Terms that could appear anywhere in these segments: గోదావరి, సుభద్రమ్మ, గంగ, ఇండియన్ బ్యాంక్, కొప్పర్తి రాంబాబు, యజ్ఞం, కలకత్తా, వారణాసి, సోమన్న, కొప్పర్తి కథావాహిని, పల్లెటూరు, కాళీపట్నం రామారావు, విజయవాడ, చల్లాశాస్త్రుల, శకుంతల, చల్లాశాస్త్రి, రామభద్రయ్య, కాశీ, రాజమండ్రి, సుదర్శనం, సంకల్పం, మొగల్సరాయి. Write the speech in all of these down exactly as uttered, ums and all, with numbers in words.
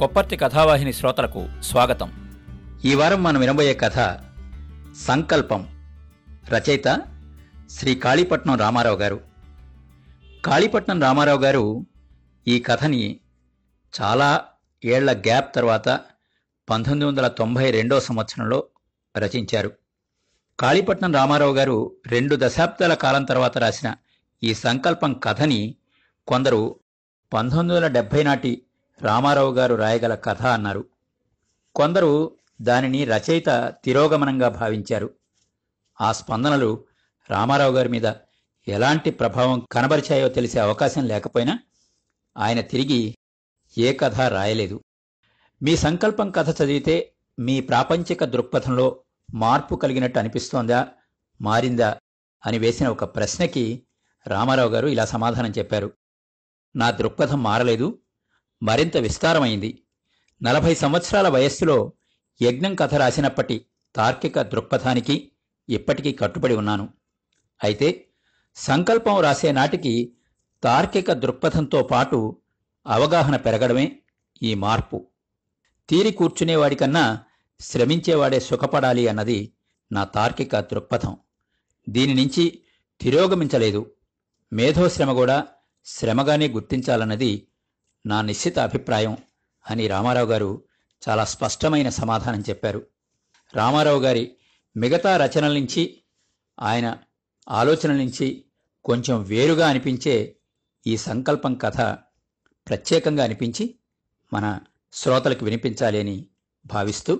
కొప్పర్తి కథావాహిని శ్రోతలకు స్వాగతం. ఈ వారం మనం వినబోయే కథ సంకల్పం. రచయిత శ్రీ కాళీపట్నం రామారావు గారు. కాళీపట్నం రామారావు గారు ఈ కథని చాలా ఏళ్ల గ్యాప్ తర్వాత పంతొమ్మిది వందల తొంభై రెండో సంవత్సరంలో రచించారు. కాళీపట్నం రామారావు గారు రెండు దశాబ్దాల కాలం తర్వాత రాసిన ఈ సంకల్పం కథని కొందరు పంతొమ్మిది వందల డెబ్భై నాటి రామారావు గారు రాయగల కథ అన్నారు. కొందరు దానిని రచయిత తిరోగమనంగా భావించారు. ఆ స్పందనలు రామారావు గారి మీద ఎలాంటి ప్రభావం కనబరిచాయో తెలిసే అవకాశం లేకపోయినా ఆయన తిరిగి ఏ కథ రాయలేదు. మీ సంకల్పం కథ చదివితే మీ ప్రాపంచిక దృక్పథంలో మార్పు కలిగినట్టు అనిపిస్తోందా, మారిందా అని వేసిన ఒక ప్రశ్నకి రామారావు గారు ఇలా సమాధానం చెప్పారు. నా దృక్పథం మారలేదు, మరింత విస్తారమైంది. నలభై సంవత్సరాల వయస్సులో యజ్ఞం కథ రాసినప్పటి తార్కిక దృక్పథానికి ఇప్పటికీ కట్టుబడి ఉన్నాను. అయితే సంకల్పం రాసే నాటికి తార్కిక దృక్పథంతో పాటు అవగాహన పెరగడమే ఈ మార్పు. తీరి కూర్చునేవాడికన్నా శ్రమించేవాడే సుఖపడాలి అన్నది నా తార్కిక దృక్పథం. దీని నుంచి తిరోగమించలేదు. మేధోశ్రమ కూడా శ్రమగానే గుర్తించాలన్నది నా నిశ్చిత అభిప్రాయం అని రామారావు గారు చాలా స్పష్టమైన సమాధానం చెప్పారు. రామారావు గారి మిగతా రచనల నుంచి, ఆయన ఆలోచనల నుంచి కొంచెం వేరుగా అనిపించే ఈ సంకల్పం కథ ప్రత్యేకంగా అనిపించి మన శ్రోతలకు వినిపించాలి అని భావిస్తూ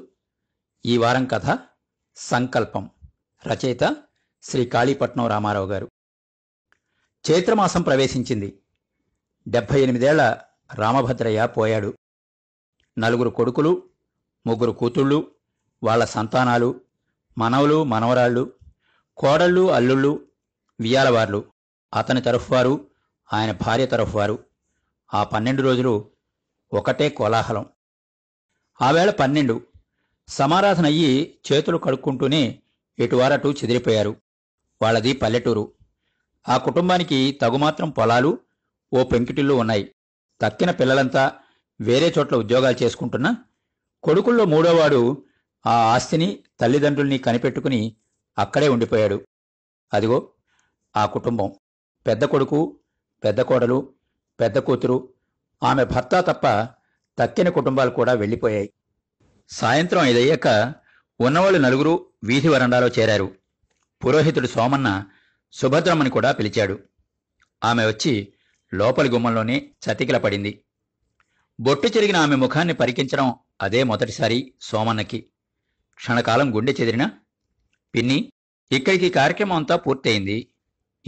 ఈ వారం కథ సంకల్పం. రచయిత శ్రీ కాళీపట్నం రామారావు గారు. చైత్రమాసం ప్రవేశించింది. డెబ్బై ఎనిమిదేళ్ల రామభద్రయ్య పోయాడు. నలుగురు కొడుకులు, ముగ్గురు కూతుళ్ళు, వాళ్ల సంతానాలు, మనవలు మనవరాళ్ళు, కోడళ్ళు అల్లుళ్ళు, వియాలవార్లు, అతని తరఫువారు ఆయన భార్య తరఫువారు. ఆ పన్నెండు రోజులు ఒకటే కోలాహలం. ఆవేళ పన్నెండు. సమారాధన అయ్యి చేతులు కడుక్కుంటూనే ఎటువారటూ చెదిరిపోయారు. వాళ్ళది పల్లెటూరు. ఆ కుటుంబానికి తగుమాత్రం పొలాలు, ఓ పెంకిటిళ్ళు ఉన్నాయి. తక్కిన పిల్లలంతా వేరే చోట్ల ఉద్యోగాలు చేసుకుంటున్నా కొడుకుల్లో మూడోవాడు ఆ ఆస్తిని తల్లిదండ్రుల్ని కనిపెట్టుకుని అక్కడే ఉండిపోయాడు. అదిగో ఆ కుటుంబం. పెద్ద కొడుకు, పెద్ద కోడలు, పెద్ద కూతురు, ఆమె భర్త తప్ప తక్కిన కుటుంబాలు కూడా వెళ్ళిపోయాయి. సాయంత్రం ఐదయ్యాక ఉన్నవాళ్ళు నలుగురు వీధి వరండాలో చేరారు. పురోహితుడు సోమన్న సుభద్రమ్మని కూడా పిలిచాడు. ఆమె వచ్చి లోపలి గుమ్మంలోనే చతికిల పడింది. బొట్టు చెరిగిన ఆమె ముఖాన్ని పరికించడం అదే మొదటిసారి సోమన్నకి. క్షణకాలం గుండె చెదిరినా, పిన్ని ఇక్కడికి కార్యక్రమం అంతా పూర్తయింది,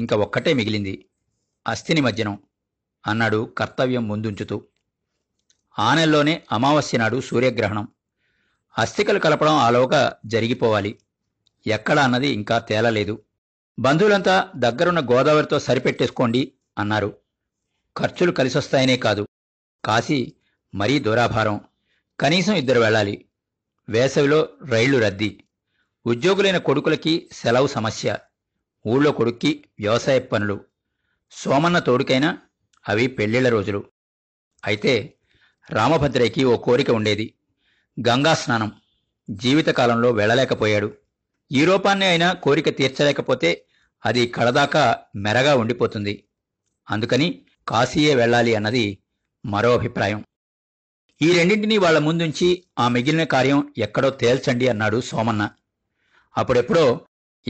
ఇంకా ఒక్కటే మిగిలింది, అస్థిని మజ్జనం అన్నాడు కర్తవ్యం ముందుంచుతూ. ఆ నెలలోనే అమావాస్య నాడు సూర్యగ్రహణం. అస్థికలు కలపడం ఆలోగా జరిగిపోవాలి. ఎక్కడ అన్నది ఇంకా తేలలేదు. బంధువులంతా దగ్గరున్న గోదావరితో సరిపెట్టేసుకోండి అన్నారు. ఖర్చులు కలిసొస్తాయనే కాదు, కాశీ మరీ దురాభారం. కనీసం ఇద్దరు వెళ్ళాలి. వేసవిలో రైళ్లు రద్దీ. ఉద్యోగులైన కొడుకులకి సెలవు సమస్య. ఊళ్ళో కొడుక్కి వ్యవసాయ పనులు. సోమన్న తోడుకైనా అవి పెళ్లిళ్ల రోజులు. అయితే రామభద్రయ్యకి ఓ కోరిక ఉండేది, గంగా స్నానం. జీవితకాలంలో వెళ్ళలేకపోయాడు. ఈ రూపాన్ని అయినా కోరిక తీర్చలేకపోతే అది కడదాకా మెరగా ఉండిపోతుంది. అందుకని కాశీయే వెళ్ళాలి అన్నది మరో అభిప్రాయం. ఈ రెండింటినీ వాళ్ల ముందుంచి ఆ మిగిలిన కార్యం ఎక్కడో తేల్చండి అన్నాడు సోమన్న. అప్పుడెప్పుడో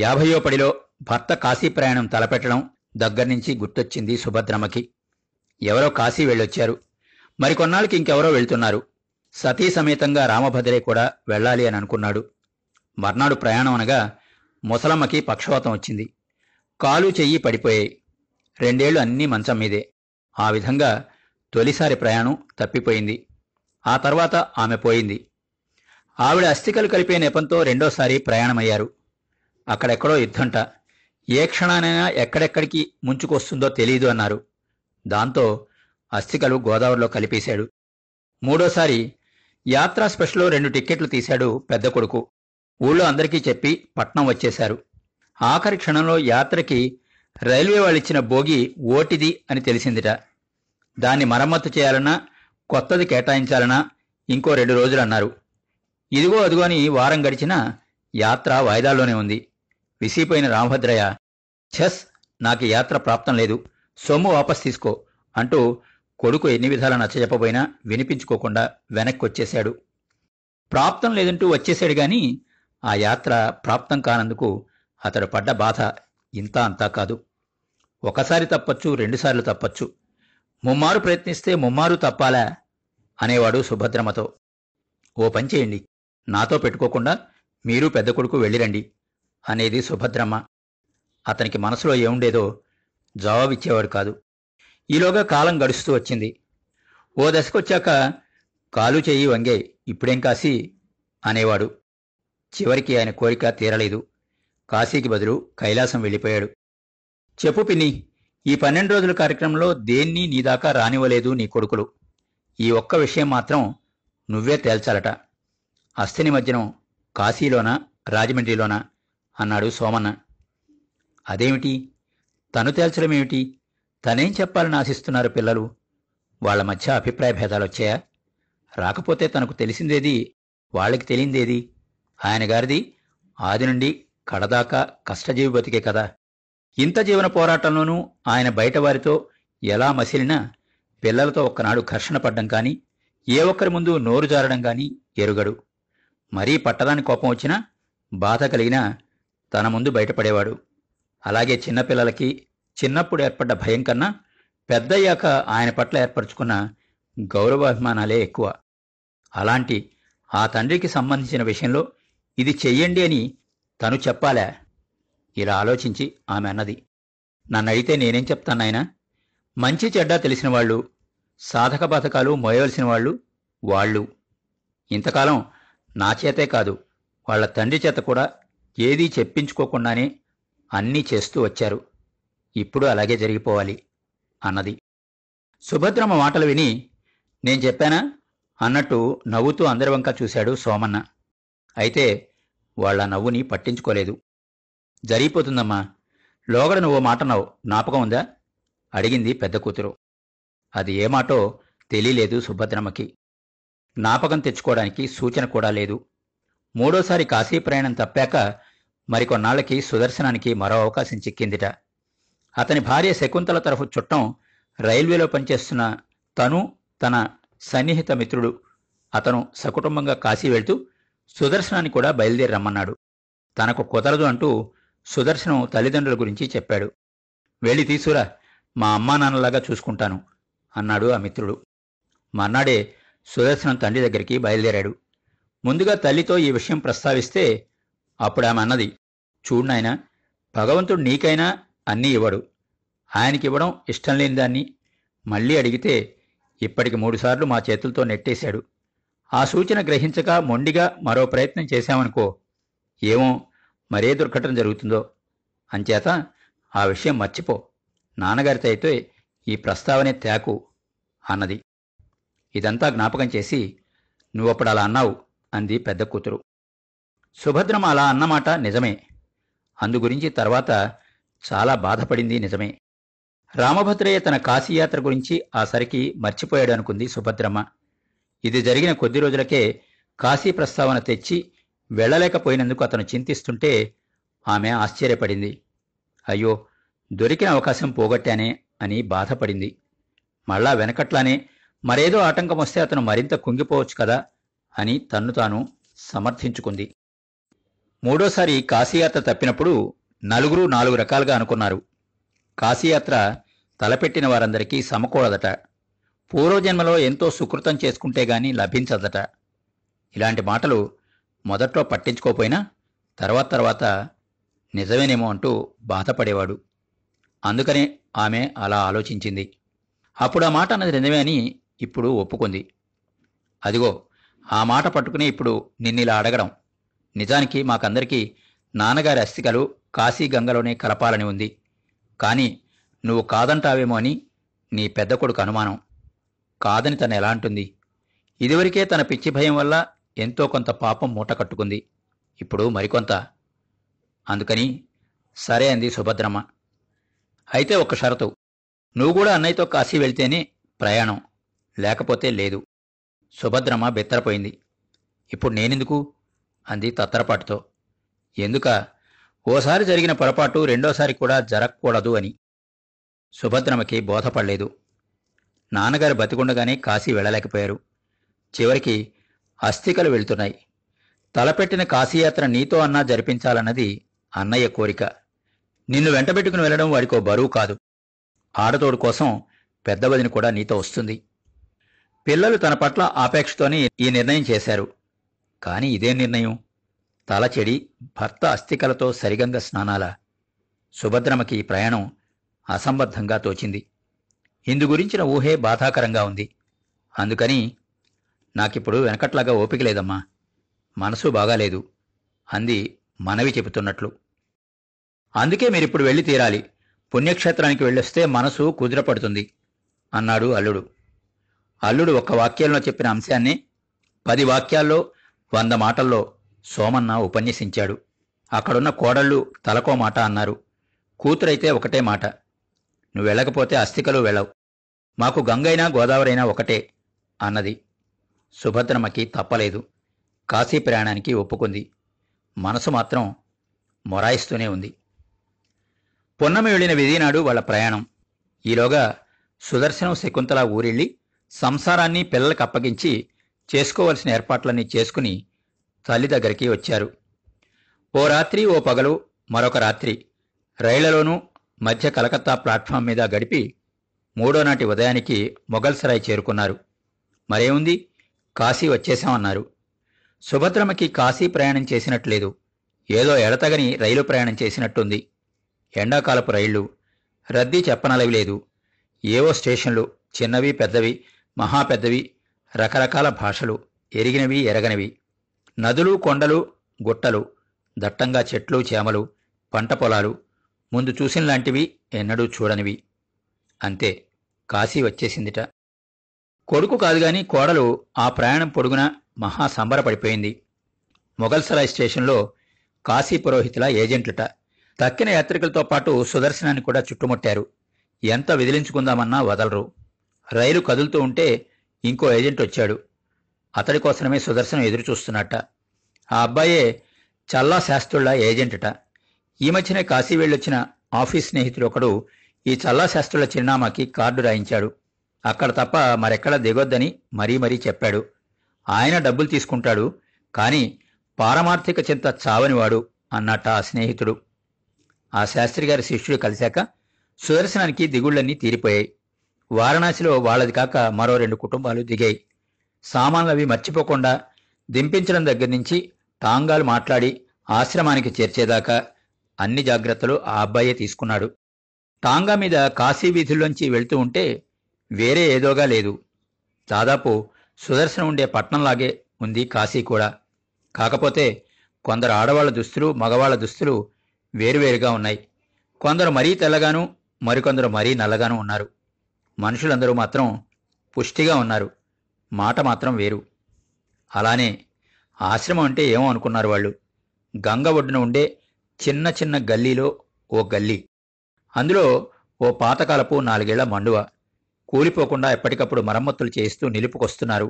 యాభయో పడిలో భర్త కాశీ ప్రయాణం తలపెట్టడం దగ్గర్నుంచి గుర్తొచ్చింది సుభద్రమ్మకి. ఎవరో కాశీ వెళ్ళొచ్చారు. మరికొన్నాళ్ళకి ఇంకెవరో వెళ్తున్నారు. సతీ సమేతంగా రామభద్రయ్య కూడా వెళ్ళాలి అని అనుకున్నాడు. మర్నాడు ప్రయాణం అనగా ముసలమ్మకి పక్షవాతం వచ్చింది. కాలు చెయ్యి పడిపోయాయి. రెండేళ్లు అన్నీ మంచం మీదే. ఆ విధంగా తొలిసారి ప్రయాణం తప్పిపోయింది. ఆ తర్వాత ఆమె పోయింది. ఆవిడ అస్థికలు కలిపే నెపంతో రెండోసారి ప్రయాణమయ్యారు. అక్కడెక్కడో యుద్ధంట. ఏ క్షణానైనా ఎక్కడెక్కడికి ముంచుకొస్తుందో తెలీదు అన్నారు. దాంతో అస్థికలు గోదావరిలో కలిపేశాడు. మూడోసారి యాత్రా స్పెషల్లో రెండు టిక్కెట్లు తీశాడు పెద్ద కొడుకు. ఊళ్ళో అందరికీ చెప్పి పట్నం వచ్చేశారు. ఆఖరి క్షణంలో యాత్రకి రైల్వే వాళ్ళిచ్చిన బోగి ఓటిది అని తెలిసిందిట. దాన్ని మరమ్మత్తు చేయాలన్నా కొత్తది కేటాయించాలన్నా ఇంకో రెండు రోజులు అన్నారు. ఇదిగో అదిగోని వారం గడిచినా యాత్ర వాయిదాల్లోనే ఉంది. విసిపోయిన రామభద్రయ్య, ఛస్, నాకు యాత్ర ప్రాప్తం లేదు, సొమ్ము వాపస్ తీసుకో అంటూ కొడుకు ఎన్ని విధాలా నచ్చజెప్పబోయినా వినిపించుకోకుండా వెనక్కి వచ్చేశాడు. ప్రాప్తం లేదంటూ వచ్చేశాడు గాని ఆ యాత్ర ప్రాప్తం కానందుకు అతడు పడ్డ బాధ ఇంతా అంతా కాదు. ఒకసారి తప్పచ్చు, రెండుసార్లు తప్పచ్చు, ముమ్మారు ప్రయత్నిస్తే ముమ్మారు తప్పాలా అనేవాడు సుభద్రమతో. ఓ పని చేయండి, నాతో పెట్టుకోకుండా మీరు పెద్ద కొడుకు వెళ్ళిరండి అనేది సుభద్రమ్మ. అతనికి మనసులో ఏముండేదో జవాబిచ్చేవాడు కాదు. ఈలోగా కాలం గడుస్తూ వచ్చింది. ఓ దశకొచ్చాక కాలు చెయ్యి వంగే, ఇప్పుడేం కాశీ అనేవాడు. చివరికి ఆయన కోరిక తీరలేదు. కాశీకి బదులు కైలాసం వెళ్ళిపోయాడు. చెప్పు పిన్ని, ఈ పన్నెండు రోజుల కార్యక్రమంలో దేన్ని నీదాకా రానివ్వలేదు నీ కొడుకులు. ఈ ఒక్క విషయం మాత్రం నువ్వే తేల్చాలట. అస్థి నిమజ్జనం కాశీలోనా రాజమండ్రిలోనా అన్నాడు సోమన్న. అదేమిటి, తను తేల్చడమేమిటి? తనేం చెప్పాలని ఆశిస్తున్నారు పిల్లలు? వాళ్ల మధ్య అభిప్రాయ భేదాలొచ్చాయా? రాకపోతే తనకు తెలిసిందేది, వాళ్ళకి తెలియందేది? ఆయనగారిది ఆది నుండి కడదాకా కష్టజీవి బతికే కదా. ఇంత జీవన పోరాటంలోనూ ఆయన బయటవారితో ఎలా మసిలినా పిల్లలతో ఒక్కనాడు ఘర్షణ పడ్డం కానీ, ఏ ఒక్కరి ముందు నోరు జారడం కానీ ఎరుగడు. మరీ పట్టదాని కోపం వచ్చినా బాధ కలిగినా తన ముందు బయటపడేవాడు. అలాగే చిన్నపిల్లలకి చిన్నప్పుడు ఏర్పడ్డ భయం కన్నా పెద్దయ్యాక ఆయన పట్ల ఏర్పరచుకున్న గౌరవాభిమానాలే ఎక్కువ. అలాంటి ఆ తండ్రికి సంబంధించిన విషయంలో ఇది చెయ్యండి అని తను చెప్పాలా? ఇలా ఆలోచించి ఆమె అన్నది, నన్నడిగితే నేనేం చెప్తాన్నాయనా? మంచి చెడ్డా తెలిసిన వాళ్ళు, సాధక బాధకాలు మోయవలసిన వాళ్ళు వాళ్ళు. ఇంతకాలం నా చేతే కాదు, వాళ్ల తండ్రి చేత కూడా ఏదీ చెప్పించుకోకుండానే అన్నీ చేస్తూ వచ్చారు. ఇప్పుడు అలాగే జరిగిపోవాలి అన్నది. సుభద్రమ్మ మాటలు విని నేను చెప్పానా అన్నట్టు నవ్వుతూ అందరి వంక చూశాడు సోమన్న. అయితే వాళ్ల నవ్వుని పట్టించుకోలేదు. జరిగిపోతుందమ్మా, లోగడ నువ్వు మాట నవ్వు జ్ఞాపకం ఉందా అడిగింది పెద్ద కూతురు. అది ఏమాటో తెలియలేదు సుభద్రమ్మకి. జ్ఞాపకం తెచ్చుకోవడానికి సూచన కూడా లేదు. మూడోసారి కాశీ ప్రయాణం తప్పాక మరికొన్నాళ్లకి సుదర్శనానికి మరో అవకాశం చిక్కిందిట. అతని భార్య శకుంతల తరఫు చుట్టం రైల్వేలో పనిచేస్తున్న తను, తన సన్నిహిత మిత్రుడు అతను సకుటుంబంగా కాశీ వెళ్తూ సుదర్శనాన్ని కూడా బయలుదేరి రమ్మన్నాడు. తనకు కుదరదు అంటూ సుదర్శనం తల్లిదండ్రుల గురించి చెప్పాడు. వెళ్ళి తీసురా, మా అమ్మా నాన్నలాగా చూసుకుంటాను అన్నాడు ఆ మిత్రుడు. మర్నాడే సుదర్శనం తండ్రి దగ్గరికి బయలుదేరాడు. ముందుగా తల్లితో ఈ విషయం ప్రస్తావిస్తే అప్పుడు ఆమె అన్నది, చూడునాయనా, భగవంతుడు నీకైనా అన్నీ ఇవ్వడు, ఆయనకివ్వడం ఇష్టం లేని దాన్ని మళ్లీ అడిగితే ఇప్పటికి మూడుసార్లు మా చేతులతో నెట్టేశాడు. ఆ సూచన గ్రహించక మొండిగా మరో ప్రయత్నం చేశామనుకో, ఏమో మరే దుర్ఘటన జరుగుతుందో. అంచేత ఆ విషయం మర్చిపో, నాన్నగారితో అయితే ఈ ప్రస్తావనే త్యాకు అన్నది. ఇదంతా జ్ఞాపకం చేసి, నువ్వప్పుడు అలా అన్నావు అంది పెద్ద కూతురు. సుభద్రమ అలా అన్నమాట నిజమే. అందుగురించి తర్వాత చాలా బాధపడింది నిజమే. రామభద్రయ్య తన కాశీయాత్ర గురించి ఆ సరికి మర్చిపోయాడు అనుకుంది సుభద్రమ్మ. ఇది జరిగిన కొద్ది రోజులకే కాశీ ప్రస్తావన తెచ్చి వెళ్లలేకపోయినందుకు అతను చింతిస్తుంటే ఆమె ఆశ్చర్యపడింది. అయ్యో, దొరికిన అవకాశం పోగొట్టానే అని బాధపడింది. మళ్ళా వెనకట్లానే మరేదో ఆటంకం వస్తే అతను మరింత కుంగిపోవచ్చు కదా అని తన్ను తాను సమర్థించుకుంది. మూడోసారి కాశీయాత్ర తప్పినప్పుడు నలుగురు నాలుగు రకాలుగా అనుకున్నారు. కాశీయాత్ర తలపెట్టిన వారందరికీ సమకూడదట. పూర్వజన్మలో ఎంతో సుకృతం చేసుకుంటే గాని లభించదట. ఇలాంటి మాటలు మొదట్లో పట్టించుకోపోయినా తర్వాత తర్వాత నిజమేనేమో అంటూ బాధపడేవాడు. అందుకనే ఆమె అలా ఆలోచించింది. అప్పుడు ఆ మాట అన్నది నిజమే అని ఇప్పుడు ఒప్పుకుంది. అదిగో ఆ మాట పట్టుకుని ఇప్పుడు నిన్నిలా అడగడం. నిజానికి మాకందరికీ నాన్నగారి అస్థికలు కాశీ గంగలోనే కలపాలని ఉంది. కాని నువ్వు కాదంటావేమో అని నీ పెద్ద కొడుకు అనుమానం. కాదని తను ఎలా అంటుంది? ఇదివరకే తన పిచ్చి భయం వల్ల ఎంతో కొంత పాపం మూట కట్టుకుంది, ఇప్పుడు మరికొంత. అందుకని సరే అంది సుభద్రమ్మ. అయితే ఒక్క షరతు, నువ్వు కూడా అన్నయ్యతో కాశీ వెళ్తేనే ప్రయాణం, లేకపోతే లేదు. సుభద్రమ్మ బిత్తరపోయింది. ఇప్పుడు నేనెందుకు అంది తత్తరపాటుతో. ఎందుక? ఓసారి జరిగిన పొరపాటు రెండోసారి కూడా జరగకూడదు అని. సుభద్రమ్మకి బోధపడలేదు. నాన్నగారు బతికుండగానే కాశీ వెళ్ళలేకపోయారు. చివరికి అస్థికలు వెళ్తున్నాయి. తలపెట్టిన కాశీయాత్ర నీతో అన్నా జరిపించాలన్నది అన్నయ్య కోరిక. నిన్ను వెంటబెట్టుకుని వెళ్లడం వాడికో బరువు కాదు. ఆడతోడు కోసం పెద్దవదిని కూడా నీతో వస్తుంది. పిల్లలు తన పట్ల ఆపేక్షతోనే ఈ నిర్ణయం చేశారు. కాని ఇదేం నిర్ణయం? తలచెడి భర్త అస్థికలతో సరిగంగ స్నానాల? సుభద్రమ్మకి ఈ ప్రయాణం అసంబద్ధంగా తోచింది. ఇందు గురించిన ఊహే బాధాకరంగా ఉంది. అందుకని నాకిప్పుడు వెనకట్లాగా ఓపిక లేదమ్మా, మనసు బాగాలేదు అంది మనవి చెబుతున్నట్లు. అందుకే మీరిప్పుడు వెళ్ళి తీరాలి. పుణ్యక్షేత్రానికి వెళ్ళొస్తే మనసు కుదురపడుతుంది అన్నాడు అల్లుడు. అల్లుడు ఒక్క వాక్యంలో చెప్పిన అంశాన్ని పది వాక్యాల్లో వంద మాటల్లో సోమన్న ఉపన్యసించాడు. అక్కడున్న కోడళ్ళు తలకో మాట అన్నారు. కూతురైతే ఒకటే మాట, నువ్వు వెళ్ళకపోతే అస్థికలు వెళ్ళవు, మాకు గంగైనా గోదావరైనా ఒకటే అన్నది. సుభద్రమ్మకి తప్పలేదు. కాశీ ప్రయాణానికి ఒప్పుకుంది. మనసు మాత్రం మొరాయిస్తూనే ఉంది. పొన్నమి వెళ్ళిన విధినాడు వాళ్ల ప్రయాణం. ఈలోగా సుదర్శనం శకుంతల ఊరిళ్ళి సంసారాన్ని పిల్లలకు అప్పగించి చేసుకోవలసిన ఏర్పాట్లన్నీ చేసుకుని తల్లి దగ్గరికి వచ్చారు. ఓ రాత్రి, ఓ పగలు, మరొక రాత్రి రైళ్లలోనూ మధ్య కలకత్తా ప్లాట్ఫామ్ మీద గడిపి మూడో నాటి ఉదయానికి మొగల్సరాయి చేరుకున్నారు. మరేముంది, కాశీ వచ్చేశామన్నారు. సుభద్రమ్మకి కాశీ ప్రయాణం చేసినట్లేదు. ఏదో ఎడతగని రైలు ప్రయాణం చేసినట్టుంది. ఎండాకాలపు రైళ్లు, రద్దీ చెప్పనలవి లేదు. ఏవో స్టేషన్లు, చిన్నవి పెద్దవి, మహా పెద్దవి, రకరకాల భాషలు, ఎరిగినవి ఎరగనివి, నదులు కొండలు గుట్టలు, దట్టంగా చెట్లు చేమలు, పంట పొలాలు, ముందు చూసినలాంటివి ఎన్నడూ చూడనివి. అంతే, కాశీ వచ్చేసిందిట. కొడుకు కాదుగాని కోడలు ఆ ప్రయాణం పొడుగునా మహా సంబరపడిపోయింది. మొగల్సరాయి స్టేషన్లో కాశీ పురోహితుల ఏజెంట్లట. తక్కిన యాత్రికులతో పాటు సుదర్శనాన్ని కూడా చుట్టుముట్టారు. ఎంత విదిలించుకుందామన్నా వదలరు. రైలు కదులుతూ ఉంటే ఇంకో ఏజెంట్ వచ్చాడు. అతడి కోసమే సుదర్శనం ఎదురుచూస్తున్నట్ట. ఆ అబ్బాయే చల్లాశాస్త్రుల ఏజెంటట. ఈ మధ్యనే కాశీ వెళ్ళొచ్చిన ఆఫీస్ స్నేహితుడు ఒకడు ఈ చల్లాశాస్త్రుల చిరునామాకి కార్డు రాయించాడు. అక్కడ తప్ప మరెక్కడా దిగొద్దని మరీ మరీ చెప్పాడు. ఆయన డబ్బులు తీసుకుంటాడు, కాని పారమార్థిక చింత చావనివాడు అన్నట్ట ఆ స్నేహితుడు. ఆ శాస్త్రిగారి శిష్యుడు కలిశాక సుదర్శనానికి దిగుళ్లన్నీ తీరిపోయాయి. వారణాసిలో వాళ్ళది కాక మరో రెండు కుటుంబాలు దిగాయి. సామాన్లవి మర్చిపోకుండా దింపించడం దగ్గర నుంచి టాంగాలు మాట్లాడి ఆశ్రమానికి చేర్చేదాకా అన్ని జాగ్రత్తలు ఆ అబ్బాయే తీసుకున్నాడు. టాంగా మీద కాశీ వీధుల్లోంచి వెళ్తూ ఉంటే వేరే ఏదోగా లేదు. దాదాపు సుదర్శనం ఉండే పట్నంలాగే ఉంది కాశీ కూడా. కాకపోతే కొందరు ఆడవాళ్ల దుస్తులు, మగవాళ్ల దుస్తులు వేరువేరుగా ఉన్నాయి. కొందరు మరీ తెల్లగాను, మరికొందరు మరీ నల్లగాను ఉన్నారు. మనుషులందరూ మాత్రం పుష్టిగా ఉన్నారు. మాట మాత్రం వేరు. అలానే ఆశ్రమం అంటే ఏమో అనుకున్నారు వాళ్ళు. గంగ ఒడ్డున ఉండే చిన్న చిన్న గల్లీలో ఓ గల్లీ. అందులో ఓ పాతకాలపు నాలుగేళ్ల మండువ. కూలిపోకుండా ఎప్పటికప్పుడు మరమ్మతులు చేయిస్తూ నిలుపుకొస్తున్నారు.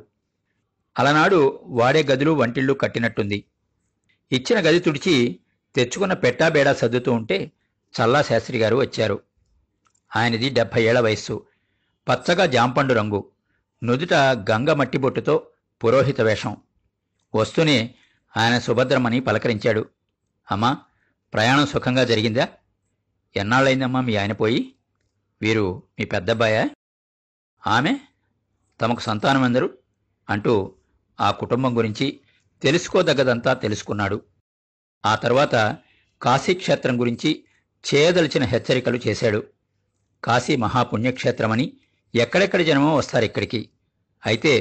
అలనాడు వాడే గదులు, వంటిళ్ళు కట్టినట్టుంది. ఇచ్చిన గది తుడిచి తెచ్చుకున్న పెట్టాబేడా సర్దుతూ ఉంటే చల్లాశాస్త్రి గారు వచ్చారు. ఆయనది డెబ్బై ఏళ్ల వయస్సు. పచ్చగా జాంపండు రంగు, నుదుట గంగ మట్టిబొట్టుతో పురోహిత వేషం. వస్తూనే ఆయన సుభద్రమ్మని పలకరించాడు. అమ్మా, ప్రయాణం సుఖంగా జరిగిందా? ఎన్నాళ్ళైందమ్మా మీ ఆయన పోయి? వీరు మీ పెద్దబ్బాయా? ఆమె? తమకు సంతానం అందరూ అంటూ ఆ కుటుంబం గురించి తెలుసుకోదగ్గదంతా తెలుసుకున్నాడు. ఆ తర్వాత కాశీక్షేత్రం గురించి చేయదలిచిన హెచ్చరికలు చేశాడు. కాశీ మహాపుణ్యక్షేత్రమని ఎక్కడెక్కడి జనమో వస్తారిక్కడికి. అయితే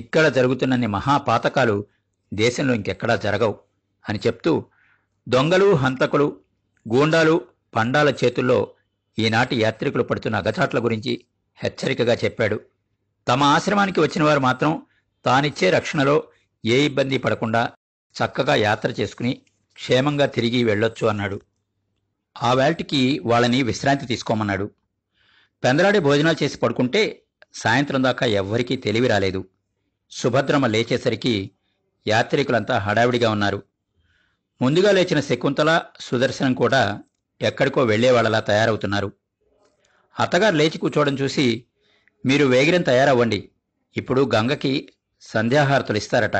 ఇక్కడ జరుగుతున్నన్ని మహాపాతకాలు దేశంలో ఇంకెక్కడా జరగవు అని చెప్తూ దొంగలు, హంతకులు, గూండాలు, పండాల చేతుల్లో ఈనాటి యాత్రికులు పడుతున్న అగచాట్ల గురించి హెచ్చరికగా చెప్పాడు. తమ ఆశ్రమానికి వచ్చిన వారు మాత్రం తానిచ్చే రక్షణలో ఏ ఇబ్బంది పడకుండా చక్కగా యాత్ర చేసుకుని క్షేమంగా తిరిగి వెళ్ళొచ్చు అన్నాడు. ఆ వేళటికి వాళ్ళని విశ్రాంతి తీసుకోమన్నాడు. పెందలాడే భోజనాలు చేసి పడుకుంటే సాయంత్రం దాకా ఎవ్వరికీ తెలివి రాలేదు. సుభద్రమ లేచేసరికి యాత్రికులంతా హడావిడిగా ఉన్నారు. ముందుగా లేచిన శకుంతల, సుదర్శనం కూడా ఎక్కడికో వెళ్లేవాళ్లలా తయారవుతున్నారు. అత్తగారు లేచి కూర్చోవడం చూసి, మీరు వేగిరం తయారవ్వండి, ఇప్పుడు గంగకి సంధ్యాహారతులిస్తారట,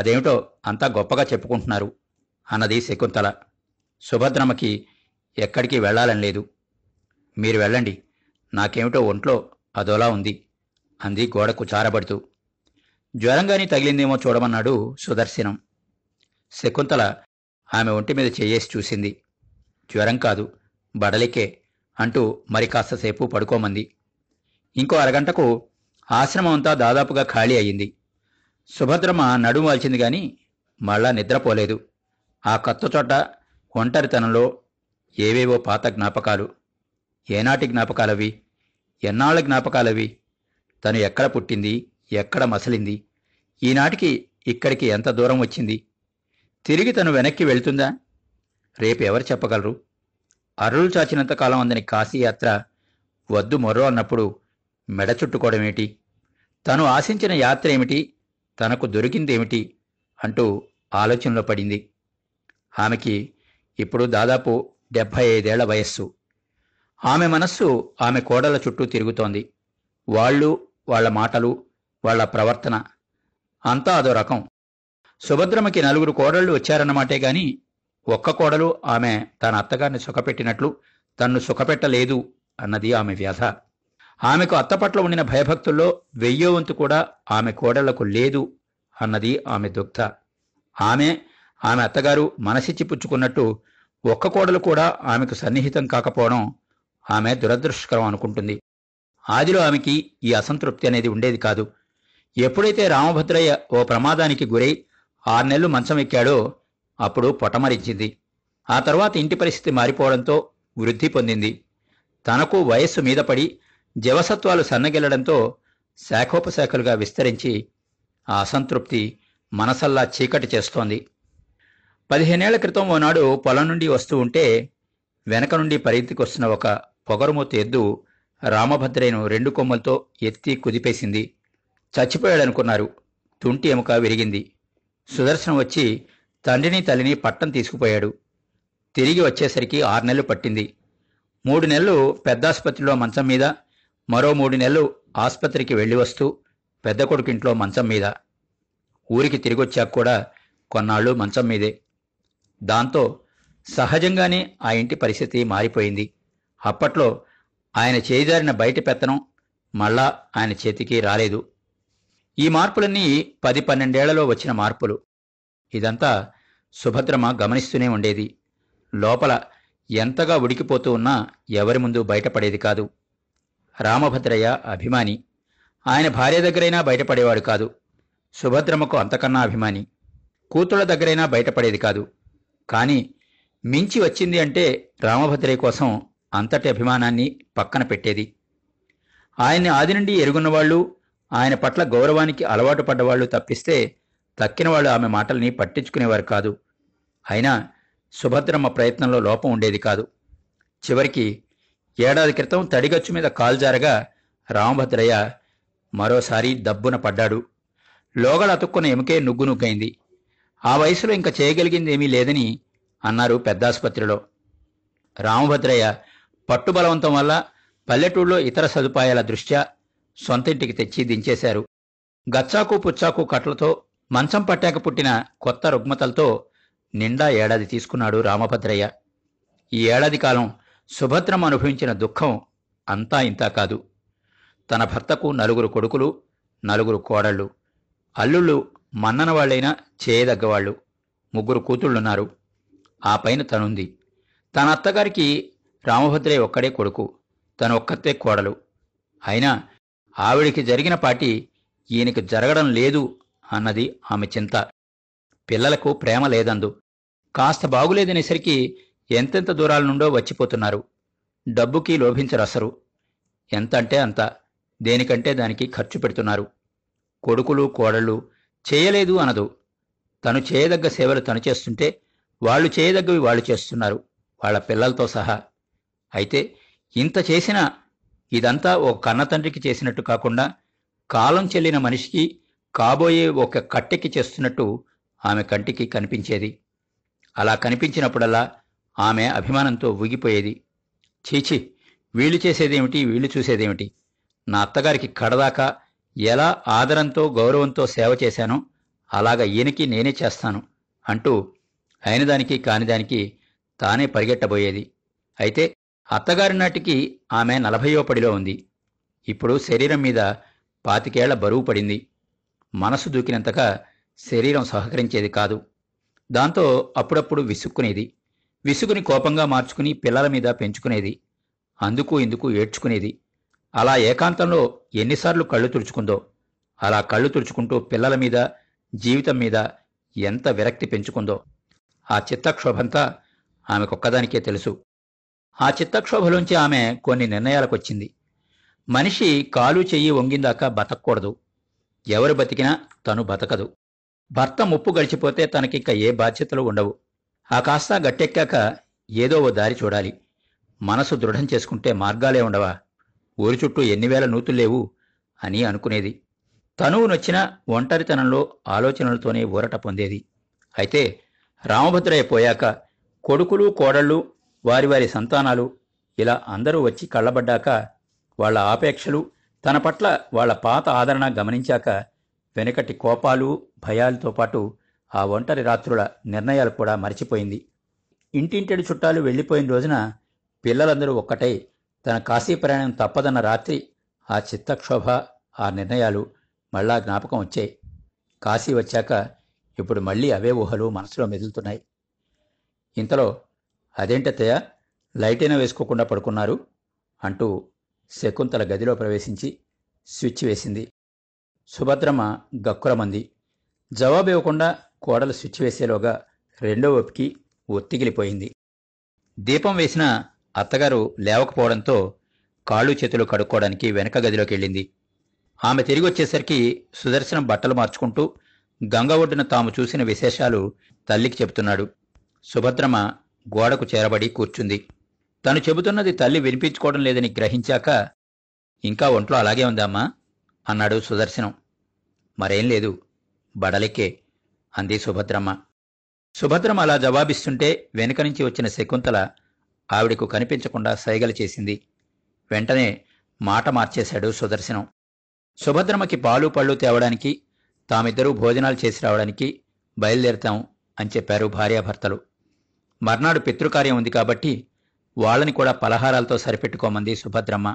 అదేమిటో అంతా గొప్పగా చెప్పుకుంటున్నారు అన్నది శకుంతల. సుభద్రమ్మకి ఎక్కడికి వెళ్లాలని లేదు. మీరు వెళ్ళండి, నాకేమిటో ఒంట్లో అదోలా ఉంది అంది గోడకు చారబడుతూ. జ్వరంగాని తగిలిందేమో చూడమన్నాడు సుదర్శనం. శకుంతల ఆమె ఒంటి మీద చేయేసి చూసింది. జ్వరం కాదు, బడలికే అంటూ మరి కాస్తసేపు పడుకోమంది. ఇంకో అరగంటకు ఆశ్రమం అంతా దాదాపుగా ఖాళీ అయ్యింది. సుభద్రమ్మ నడుము వాల్చింది గాని మళ్ళా నిద్రపోలేదు. ఆ కొత్త చోట ఒంటరితనంలో ఏవేవో పాత జ్ఞాపకాలు. ఏనాటి జ్ఞాపకాలవి, ఎన్నాళ్ళ జ్ఞాపకాలవి, తను ఎక్కడ పుట్టింది, ఎక్కడ మసలింది, ఈనాటికి ఇక్కడికి ఎంత దూరం వచ్చింది, తిరిగి తను వెనక్కి వెళ్తుందా, రేపు ఎవరు చెప్పగలరు? అరులు చాచినంతకాలం అందని కాశీయాత్ర వద్దు మొర్రో అన్నప్పుడు మెడ చుట్టుకోవడమేటి, తను ఆశించిన యాత్ర ఏమిటి, తనకు దొరికిందేమిటి అంటూ ఆలోచనలో పడింది. ఆమెకి ఇప్పుడు దాదాపు డెబ్భై ఐదేళ్ల వయస్సు. ఆమె మనస్సు ఆమె కోడల చుట్టూ తిరుగుతోంది. వాళ్ళు, వాళ్ల మాటలు, వాళ్ల ప్రవర్తన అంతా అదో రకం. సుభద్రమ్మకి నలుగురు కోడళ్ళు వచ్చారన్నమాటే గాని ఒక్క కోడలు ఆమె తన అత్తగారిని సుఖపెట్టినట్లు తన్ను సుఖపెట్టలేదు అన్నది ఆమె వ్యధ. ఆమెకు అత్త పట్ల ఉండిన భయభక్తుల్లో వెయ్యో వంతు కూడా ఆమె కోడళ్లకు లేదు అన్నది ఆమె దుగ్ధ. ఆమె, ఆమె అత్తగారు మనసిచ్చి పుచ్చుకున్నట్టు ఒక్క కోడలు కూడా ఆమెకు సన్నిహితం కాకపోవడం ఆమె దురదృష్టకరం అనుకుంటుంది. ఆదిలో ఆమెకి ఈ అసంతృప్తి అనేది ఉండేది కాదు. ఎప్పుడైతే రామభద్రయ్య ఓ ప్రమాదానికి గురై ఆరు నెలలు మంచం ఎక్కాడో అప్పుడు పొటమరించింది. ఆ తర్వాత ఇంటి పరిస్థితి మారిపోవడంతో వృద్ధి పొందింది. తనకు వయస్సు మీద పడి జవసత్వాలు సన్నగిల్లడంతో శాఖోపశాఖలుగా విస్తరించి ఆ అసంతృప్తి మనసల్లా చీకటి చేస్తోంది. పదిహేనేళ్ల క్రితం ఓనాడు పొలం నుండి వస్తూ ఉంటే వెనక నుండి పరిగెత్తుకొస్తున్న ఒక పొగరుమూతి ఎద్దు రామభద్రయ్యను రెండు కొమ్మలతో ఎత్తి కుదిపేసింది. చచ్చిపోయాడనుకున్నారు. తుంటి ఎముక విరిగింది. సుదర్శనం వచ్చి తండ్రిని, తల్లిని పట్టం తీసుకుపోయాడు. తిరిగి వచ్చేసరికి ఆరు నెలలు పట్టింది. మూడు నెలలు పెద్దాసుపత్రిలో మంచం మీద, మరో మూడు నెలలు ఆసుపత్రికి వెళ్ళి వస్తూ పెద్ద కొడుకింట్లో మంచం మీద. ఊరికి తిరిగొచ్చాక కూడా కొన్నాళ్ళు మంచం మీదే. దాంతో సహజంగానే ఆ ఇంటి పరిస్థితి మారిపోయింది. అప్పట్లో ఆయన చేయిదారిన బయటి పెత్తనం మళ్ళా ఆయన చేతికి రాలేదు. ఈ మార్పులన్నీ పది పన్నెండేళ్లలో వచ్చిన మార్పులు. ఇదంతా సుభద్రమ గమనిస్తూనే ఉండేది. లోపల ఎంతగా ఉడికిపోతూ ఉన్నా ఎవరి ముందు బయటపడేది కాదు. రామభద్రయ్య అభిమాని. ఆయన భార్య దగ్గరైనా బయటపడేవాడు కాదు. సుభద్రమకు అంతకన్నా అభిమాని. కూతుళ్ళ దగ్గరైనా బయటపడేది కాదు. కానీ మించి వచ్చింది అంటే రామభద్రయ్య కోసం అంతటి అభిమానాన్ని పక్కన పెట్టేది. ఆయన్ని ఆది నుండి ఎరుగున్నవాళ్లు, ఆయన పట్ల గౌరవానికి అలవాటు పడ్డవాళ్లు తప్పిస్తే తక్కిన వాళ్ళు ఆమె మాటల్ని పట్టించుకునేవారు కాదు. అయినా సుభద్రమ్మ ప్రయత్నంలో లోపం ఉండేది కాదు. చివరికి ఏడాది క్రితం తడిగచ్చు మీద కాల్జారగా రామభద్రయ్య మరోసారి దబ్బున పడ్డాడు. లోగడ అతుక్కున్న ఎముకే నుగ్గు నుగ్గైంది. ఆ వయసులో ఇంకా చేయగలిగిందేమీ లేదని అన్నారు పెద్దాసుపత్రిలో. రామభద్రయ్య పట్టుబలవంతం వల్ల పల్లెటూరులో ఇతర సదుపాయాల దృష్ట్యా సొంతింటికి తెచ్చి దించేశారు. గచ్చాకు పుచ్చాకు కట్లతో మంచం పట్టాక పుట్టిన కొత్త రుగ్మతలతో నిండా ఏడాది తీసుకున్నాడు రామభద్రయ్య. ఈ ఏడాది కాలం సుభద్రం అనుభవించిన దుఃఖం అంతా ఇంతా కాదు. తన భర్తకు నలుగురు కొడుకులు, నలుగురు కోడళ్ళు, అల్లుళ్ళు మన్ననవాళ్లైనా చేయదగ్గవాళ్లు, ముగ్గురు కూతుళ్ళున్నారు. ఆ పైన తనుంది. తన అత్తగారికి రామభద్రయ్య ఒక్కడే కొడుకు, తను ఒక్కతే కోడలు. అయినా ఆవిడికి జరిగిన పాటి ఈయనకు జరగడం లేదు అన్నది ఆమె చింత. పిల్లలకు ప్రేమ లేదందు. కాస్త బాగులేదనేసరికి ఎంతెంత దూరాల నుండో వచ్చిపోతున్నారు. డబ్బుకి లోభించరసరు. ఎంతంటే అంత, దేనికంటే దానికి ఖర్చు పెడుతున్నారు. కొడుకులు, కోడళ్ళు చేయలేదు అనదు. తను చేయదగ్గ సేవలు తను చేస్తుంటే వాళ్ళు చేయదగ్గవి వాళ్ళు చేస్తున్నారు, వాళ్ల పిల్లలతో సహా. అయితే ఇంత చేసినా ఇదంతా ఓ కన్న తండ్రికి చేసినట్టు కాకుండా కాలం చెల్లిన మనిషికి, కాబోయే ఒక కట్టెకి చేస్తున్నట్టు ఆమె కంటికి కనిపించేది. అలా కనిపించినప్పుడల్లా ఆమె అభిమానంతో ఊగిపోయేది. చీచి, వీళ్ళు చేసేదేమిటి, వీళ్ళు చూసేదేమిటి, నా అత్తగారికి కడదాకా ఎలా ఆదరంతో గౌరవంతో సేవ చేశానో అలాగ ఈయనకి నేనే చేస్తాను అంటూ అయినదానికి కానిదానికి తానే పరిగెట్టబోయేది. అయితే అత్తగారి నాటికి ఆమె నలభయో పడిలో ఉంది. ఇప్పుడు శరీరం మీద పాతికేళ్ల బరువు పడింది. మనసు దూకినంతగా శరీరం సహకరించేది కాదు. దాంతో అప్పుడప్పుడు విసుక్కునేది. విసుగుని కోపంగా మార్చుకుని పిల్లల మీద పెంచుకునేది. అందుకు ఇందుకు ఏడ్చుకునేది. అలా ఏకాంతంలో ఎన్నిసార్లు కళ్ళు తుడుచుకుందో. అలా కళ్ళు తుడుచుకుంటూ పిల్లల మీద, జీవితం మీద ఎంత విరక్తి పెంచుకుందో. ఆ చిత్తక్షోభంతా ఆమెకొక్కదానికే తెలుసు. ఆ చిత్తక్షోభలోంచి ఆమె కొన్ని నిర్ణయాలకొచ్చింది. మనిషి కాలు చెయ్యి వంగిందాకా బతకూడదు. ఎవరు బతికినా తను బతకదు. భర్త ముప్పు గడిచిపోతే తనకింక ఏ బాధ్యతలు ఉండవు. ఆ కాస్త గట్టెక్కాక ఏదో ఓ దారి చూడాలి. మనసు దృఢం చేసుకుంటే మార్గాలే ఉండవా? ఊరి చుట్టూ ఎన్ని వేల నూతుల్లేవు అని అనుకునేది. తనువు నొచ్చిన ఒంటరితనంలో ఆలోచనలతోనే ఊరట పొందేది. అయితే రామభద్రయ్య పోయాక కొడుకులు కోడళ్ళు వారి వారి సంతానాలు ఇలా అందరూ వచ్చి కళ్ళబడ్డాక, వాళ్ల ఆపేక్షలు, తన పట్ల వాళ్ల పాత ఆదరణ గమనించాక వెనకటి కోపాలు భయాలతో పాటు ఆ ఒంటరి రాత్రుల నిర్ణయాలు కూడా మరిచిపోయింది. ఇంటింటెడు చుట్టాలు వెళ్ళిపోయిన రోజున పిల్లలందరూ ఒక్కటై తన కాశీ ప్రయాణం తప్పదన్న రాత్రి ఆ చిత్తక్షోభ, ఆ నిర్ణయాలు మళ్ళా జ్ఞాపకం వచ్చాయి. కాశీ వచ్చాక ఇప్పుడు మళ్ళీ అవే ఊహలు మనసులో మెదులుతున్నాయి. ఇంతలో, అదేంటత్తయ్య లైటైనా వేసుకోకుండా పడుకున్నారు అంటూ శకుంతల గదిలో ప్రవేశించి స్విచ్ వేసింది. సుభద్రమ్మ గక్కురమంది. జవాబు ఇవ్వకుండా కోడలు స్విచ్ వేసేలోగా రెండో వైపుకి ఒత్తిగిలిపోయింది. దీపం వేసిన అత్తగారు లేవకపోవడంతో కాళ్ళు చేతులు కడుక్కోవడానికి వెనక గదిలోకి వెళ్ళింది. ఆమె తిరిగి వచ్చేసరికి సుదర్శనం బట్టలు మార్చుకుంటూ గంగ ఒడ్డున తాము చూసిన విశేషాలు తల్లికి చెబుతున్నాడు. సుభద్రమ్మ గోడకు చేరబడి కూర్చుంది. తను చెబుతున్నది తల్లి వినిపించుకోవడం లేదని గ్రహించాక, ఇంకా ఒంట్లో అలాగే ఉందామ్మా అన్నాడు సుదర్శనం. మరేం లేదు, బడలికే అంది సుభద్రమ్మ. సుభద్రమ్మ అలా జవాబిస్తుంటే వెనుక నుంచి వచ్చిన శకుంతల ఆవిడకు కనిపించకుండా సైగలు చేసింది. వెంటనే మాట మార్చేశాడు సుదర్శనం. సుభద్రమ్మకి పాలు పళ్ళు తేవడానికి, తామిద్దరూ భోజనాలు చేసి రావడానికి బయలుదేరతాం అని చెప్పారు భార్యాభర్తలు. మర్నాడు పితృకార్యం ఉంది కాబట్టి వాళ్ళని కూడా పలహారాలతో సరిపెట్టుకోమంది సుభద్రమ్మ.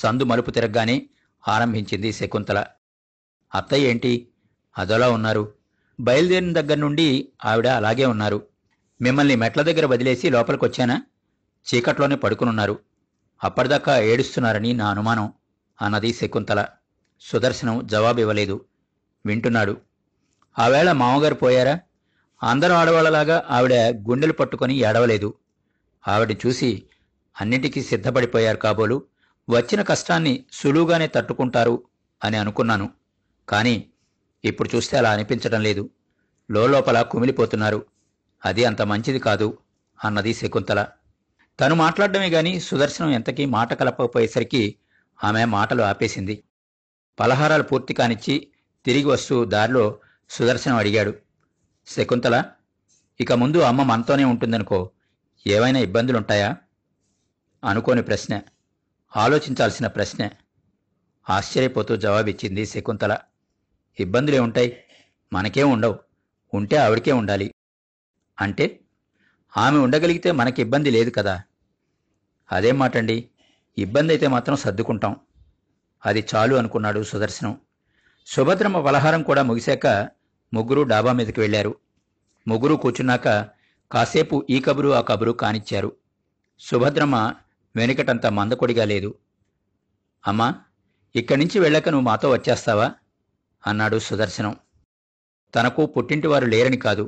సందు మలుపు తిరగగానే ఆరంభించింది శకుంతల. అత్తయ్య ఏంటి అదోలా ఉన్నారు? బయలుదేరిన దగ్గర నుండి ఆవిడ అలాగే ఉన్నారు. మిమ్మల్ని మెట్ల దగ్గర వదిలేసి లోపలికొచ్చానా? చీకట్లోనే పడుకునున్నారు. అప్పటిదాకా ఏడుస్తున్నారని నా అనుమానం అన్నది శకుంతల. సుదర్శనం జవాబివ్వలేదు. వింటున్నాడు. ఆవేళ మామగారు పోయారా? అందరూ ఆడవాళ్లలాగా ఆవిడ గుండెలు పట్టుకొని ఏడవలేదు. ఆవిడ చూసి అన్నిటికీ సిద్ధపడిపోయారు కాబోలు. వచ్చిన కష్టాన్ని సులువుగానే తట్టుకుంటారు అని అనుకున్నాను. కానీ ఇప్పుడు చూస్తే అలా అనిపించడం లేదు. లోపల కుమిలిపోతున్నారు. అది అంత మంచిది కాదు అన్నది శకుంతల. తను మాట్లాడమే గాని సుదర్శనం ఎంతకీ మాట కలపకపోయేసరికి ఆమె మాటలు ఆపేసింది. పలహారాలు పూర్తి కానిచ్చి తిరిగి వస్తూ దారిలో సుదర్శనం అడిగాడు, శకుంతల ఇక ముందు అమ్మ మనతోనే ఉంటుందనుకో, ఏవైనా ఇబ్బందులుంటాయా? అనుకోని ప్రశ్నే, ఆలోచించాల్సిన ప్రశ్నే. ఆశ్చర్యపోతూ జవాబిచ్చింది శకుంతల. ఇబ్బందులేముంటాయి? మనకేం ఉండవు. ఉంటే ఆవిడకే ఉండాలి. అంటే ఆమె ఉండగలిగితే మనకి ఇబ్బంది లేదు కదా? అదేం మాటండి, ఇబ్బంది అయితే మాత్రం సర్దుకుంటాం. అది చాలు అనుకున్నాడు సుదర్శనం. సుభద్రమ్మ పలహారం కూడా ముగిశాక ముగ్గురు డాబా మీదకి వెళ్లారు. ముగ్గురు కూర్చున్నాక కాసేపు ఈ కబురు ఆ కబురు కానిచ్చారు. సుభద్రమ్మ వెనుకటంత మందకొడిగా లేదు. అమ్మా, ఇక్కడి నుంచి వెళ్ళాక నువ్వు మాతో వచ్చేస్తావా అన్నాడు సుదర్శనం. తనకు పుట్టింటివారు లేరని కాదు,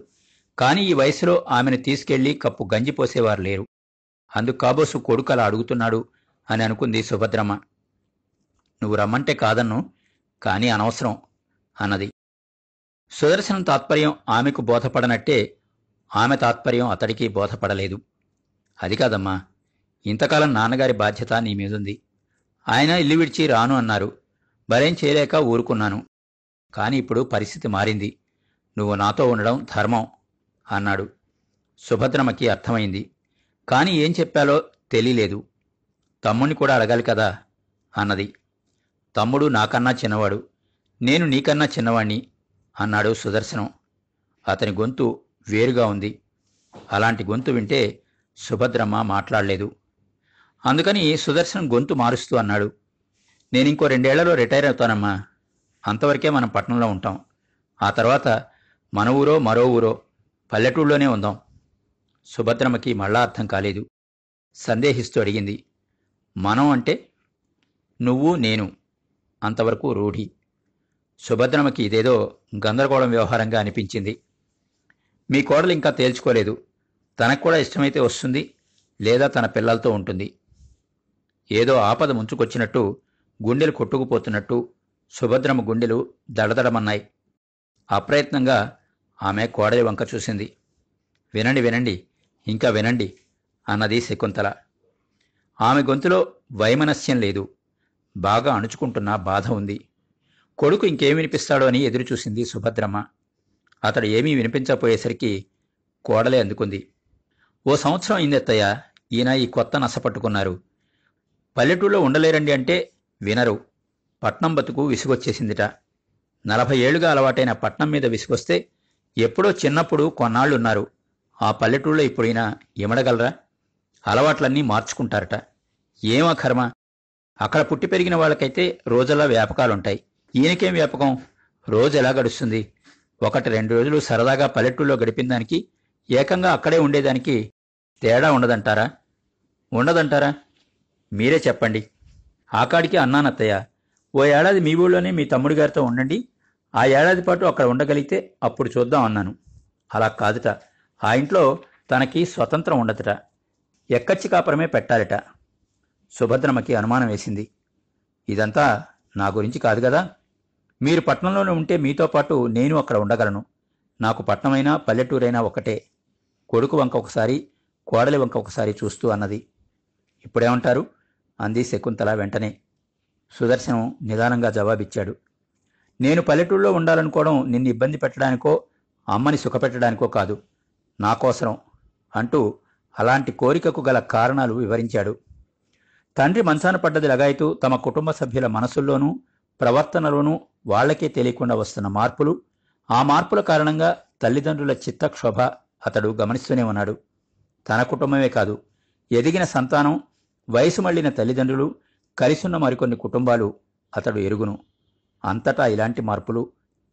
కానీ ఈ వయసులో ఆమెను తీసుకెళ్లి కప్పు గంజి పోసేవారు లేరు. అందుకు కాబోసు కొడుకు అలా అడుగుతున్నాడు అని అనుకుంది సుభద్రమ్మ. నువ్వు రమ్మంటే కాదన్ను, కానీ అనవసరం అన్నది. సుదర్శనం తాత్పర్యం ఆమెకు బోధపడనట్టే ఆమె తాత్పర్యం అతడికి బోధపడలేదు. అది కాదమ్మా, ఇంతకాలం నాన్నగారి బాధ్యత నీ మీదుంది. ఆయన ఇల్లు విడిచి రాను అన్నారు. భరేం చేయలేక ఊరుకున్నాను. కాని ఇప్పుడు పరిస్థితి మారింది. నువ్వు నాతో ఉండడం ధర్మం అన్నాడు. సుభద్రమ్మకి అర్థమైంది, కాని ఏం చెప్పాలో తెలియలేదు. తమ్ముణ్ణి కూడా అడగాలి కదా అన్నది. తమ్ముడు నాకన్నా చిన్నవాడు, నేను నీకన్నా చిన్నవాణ్ణి అన్నాడు సుదర్శనం. అతని గొంతు వేరుగా ఉంది. అలాంటి గొంతు వింటే సుభద్రమ్మ మాట్లాడలేదు. అందుకని సుదర్శనం గొంతు మారుస్తూ అన్నాడు, నేను ఇంకో రెండేళ్లలో రిటైర్ అవుతానమ్మా. అంతవరకే మనం పట్టణంలో ఉంటాం. ఆ తర్వాత మన ఊరో మరో ఊరో పల్లెటూళ్ళలోనే ఉందాం. సుభద్రమ్మకి మళ్ళా అర్థం కాలేదు. సందేహిస్తూ అడిగింది, మనం అంటే? నువ్వు నేను, అంతవరకు రూఢి. సుభద్రమ్మకి ఇదేదో గందరగోళం వ్యవహారంగా అనిపించింది. మీ కోడలు ఇంకా తేల్చుకోలేదు. తనకు కూడా ఇష్టమైతే వస్తుంది, లేదా తన పిల్లలతో ఉంటుంది. ఏదో ఆపద ముంచుకొచ్చినట్టు, గుండెలు కొట్టుకుపోతున్నట్టు సుభద్రమ్మ గుండెలు దడదడమన్నాయి. అప్రయత్నంగా ఆమె కోడలి వంక చూసింది. వినండి వినండి ఇంకా వినండి అన్నది శకుంతల. ఆమె గొంతులో వైమనస్యం లేదు, బాగా అణుచుకుంటున్న బాధ ఉంది. కొడుకు ఇంకేం వినిపిస్తాడో అని ఎదురుచూసింది సుభద్రమ్మ. అతడు ఏమీ వినిపించపోయేసరికి కోడలే అందుకుంది. ఓ సంవత్సరం అయిందెత్తయ్య, ఈయన ఈ కొత్త నసపట్టుకున్నారు. పల్లెటూళ్ళలో ఉండలేరండి అంటే వినరు. పట్నం బతుకు విసుగొచ్చేసిందిట. నలభై ఏళ్లుగా అలవాటైన పట్నం మీద విసుగొస్తే ఎప్పుడో చిన్నప్పుడు కొన్నాళ్లున్నారు ఆ పల్లెటూళ్ళలో. ఇప్పుడైనా ఇమడగలరా? అలవాట్లన్నీ మార్చుకుంటారట. ఏమా కర్మ, అక్కడ పుట్టి పెరిగిన వాళ్ళకైతే రోజలా వ్యాపకాలుంటాయి. ఈయనకేం వ్యాపకం? రోజు ఎలా గడుస్తుంది? ఒకటి రెండు రోజులు సరదాగా పల్లెటూళ్ళలో గడిపిన దానికి, ఏకంగా అక్కడే ఉండేదానికి తేడా ఉండదంటారా? ఉండదంటారా? మీరే చెప్పండి. ఆకాడికి అన్నానత్తయ్య, ఓ ఏడాది మీ ఊళ్ళోనే మీ తమ్ముడి గారితో ఉండండి, ఆ ఏడాది పాటు అక్కడ ఉండగలిగితే అప్పుడు చూద్దాం అన్నాను. అలా కాదుట, ఆ ఇంట్లో తనకి స్వతంత్రం ఉండదుట, ఎక్కచ్చి కాపురమే పెట్టాలిట. సుభద్రమ్మకి అనుమానం వేసింది, ఇదంతా నా గురించి కాదు కదా. మీరు పట్నంలోనే ఉంటే మీతో పాటు నేను అక్కడ ఉండగలను. నాకు పట్నమైనా పల్లెటూరైనా ఒకటే. కొడుకు వంక ఒకసారి, కోడలి వంక ఒకసారి చూస్తూ అన్నది. ఇప్పుడేమంటారు అంది శకుంతల వెంటనే. సుదర్శనం నిదానంగా జవాబిచ్చాడు, నేను పల్లెటూళ్ళలో ఉండాలనుకోవడం నిన్ను ఇబ్బంది పెట్టడానికో అమ్మని సుఖపెట్టడానికో కాదు, నాకోసరం అంటూ అలాంటి కోరికకు గల కారణాలు వివరించాడు. తండ్రి మంచాన పడ్డది లగాయతూ తమ కుటుంబ సభ్యుల మనసుల్లోనూ ప్రవర్తనలోనూ వాళ్లకే తెలియకుండా వస్తున్న మార్పులు, ఆ మార్పుల కారణంగా తల్లిదండ్రుల చిత్తక్షోభ అతడు గమనిస్తూనే ఉన్నాడు. తన కుటుంబమే కాదు, ఎదిగిన సంతానం, వయసు మళ్లిన తల్లిదండ్రులు, కలిసున్న మరికొన్ని కుటుంబాలు అతడు ఎరుగును. అంతటా ఇలాంటి మార్పులు,